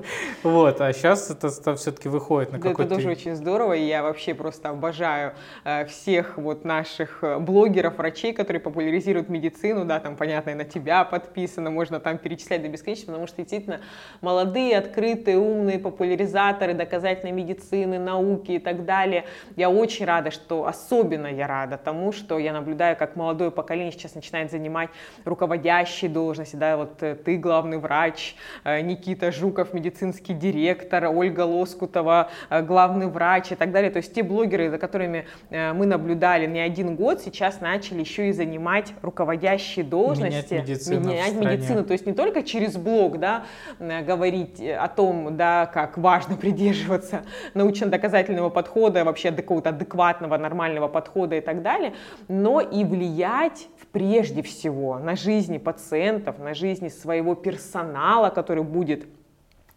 Вот, а сейчас это, это все-таки выходит на да какой-то... Это тоже очень здорово, и я вообще просто обожаю э, всех вот наших блогеров, врачей, которые популяризируют медицину, да, там, понятно, и на тебя подписано, можно там перечислять до бесконечности, потому что, действительно, молодые, открытые, умные популяризаторы доказательной медицины, науки и так далее. Я очень рада, что, особенно я рада тому, что я наблюдаю, как молодое поколение сейчас начинает занимать руководящие должности, да, вот ты главный врач, Никита Жуков, медицинский директор, Ольга Лоскутова, главный врач и так далее. То есть те блогеры, за которыми мы наблюдали не один год, сейчас начали еще и занимать руководящие должности. Менять медицину. Менять медицину. То есть не только через блог, да, говорить о том, да, как важно придерживаться научно-доказательного подхода, вообще какого-то адекватного, нормального подхода и так далее, но и влиять прежде всего на жизни пациентов, на жизни своего персонала, который будет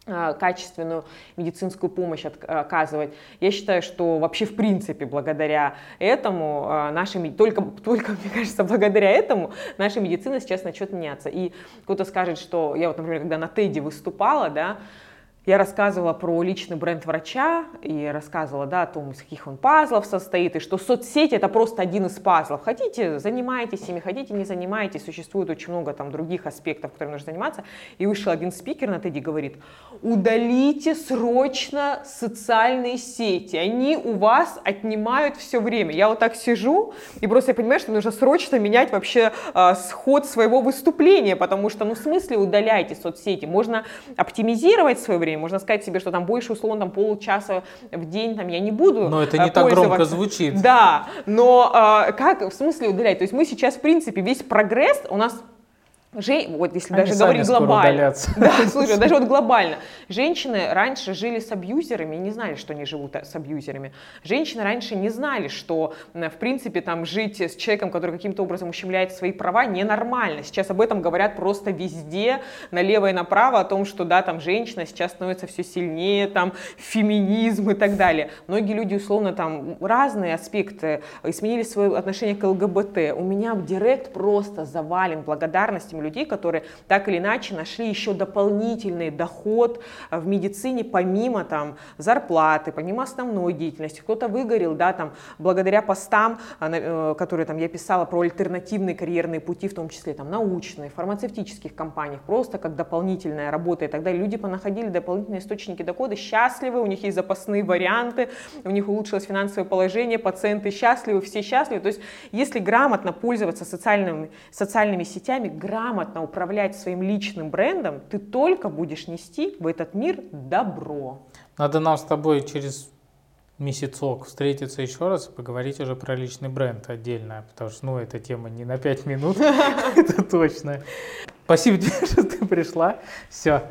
качественную медицинскую помощь оказывать. Я считаю, что вообще в принципе благодаря этому наша только, только, мне кажется, благодаря этому наша медицина сейчас начнет меняться. И кто-то скажет, что я вот, например, когда на ТЭДе выступала, да, я рассказывала про личный бренд врача и рассказывала, да, о том, из каких он пазлов состоит, и что соцсети — это просто один из пазлов. Хотите — занимайтесь ими, хотите — не занимайтесь. Существует очень много там других аспектов, которыми нужно заниматься. И вышел один спикер на ТЭДе и говорит: удалите срочно социальные сети, они у вас отнимают все время. Я вот так сижу и просто я понимаю, что нужно срочно менять вообще э, сход своего выступления, потому что, ну, в смысле удаляйте соцсети, можно оптимизировать свое время. Можно сказать себе, что там больше, условно, там получаса в день там я не буду. Но это не так громко звучит. Да, но а, как, в смысле удалять? То есть мы сейчас, в принципе, весь прогресс у нас... Жен... Вот если Они даже говорить глобально, да, слушай, даже вот глобально, женщины раньше жили с абьюзерами и не знали, что они живут с абьюзерами. Женщины раньше не знали, что в принципе там жить с человеком, который каким-то образом ущемляет свои права, ненормально. Сейчас об этом говорят просто везде, налево и направо, о том, что да, там женщина сейчас становится все сильнее, там феминизм и так далее. Многие люди условно там разные аспекты изменили свое отношение к ЛГБТ. У меня в директ просто завален благодарностями людей, которые так или иначе нашли еще дополнительный доход в медицине, помимо там зарплаты, помимо основной деятельности. Кто-то выгорел, да, там, благодаря постам, которые там я писала про альтернативные карьерные пути, в том числе там научные, фармацевтических компаниях, просто как дополнительная работа и так далее. Люди понаходили дополнительные источники дохода, счастливы, у них есть запасные варианты, у них улучшилось финансовое положение, пациенты счастливы, все счастливы. То есть если грамотно пользоваться социальными, социальными сетями, грамотно грамотно управлять своим личным брендом, ты только будешь нести в этот мир добро. Надо нам с тобой через месяцок встретиться еще раз и поговорить уже про личный бренд отдельно, потому что, ну, эта тема не на пять минут, это точно. Спасибо тебе, что ты пришла. Все,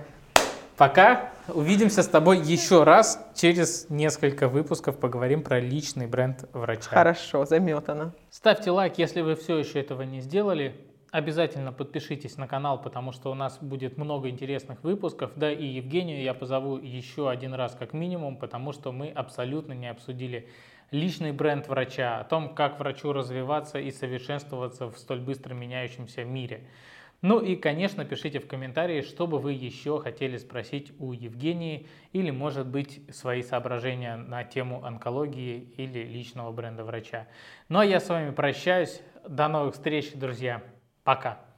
пока. Увидимся с тобой еще раз через несколько выпусков. Поговорим про личный бренд врача. Хорошо, заметано. Ставьте лайк, если вы все еще этого не сделали. Обязательно подпишитесь на канал, потому что у нас будет много интересных выпусков. Да и Евгению я позову еще один раз как минимум, потому что мы абсолютно не обсудили личный бренд врача, о том, как врачу развиваться и совершенствоваться в столь быстро меняющемся мире. Ну и, конечно, пишите в комментарии, что бы вы еще хотели спросить у Евгении или, может быть, свои соображения на тему онкологии или личного бренда врача. Ну а я с вами прощаюсь. До новых встреч, друзья. Пока.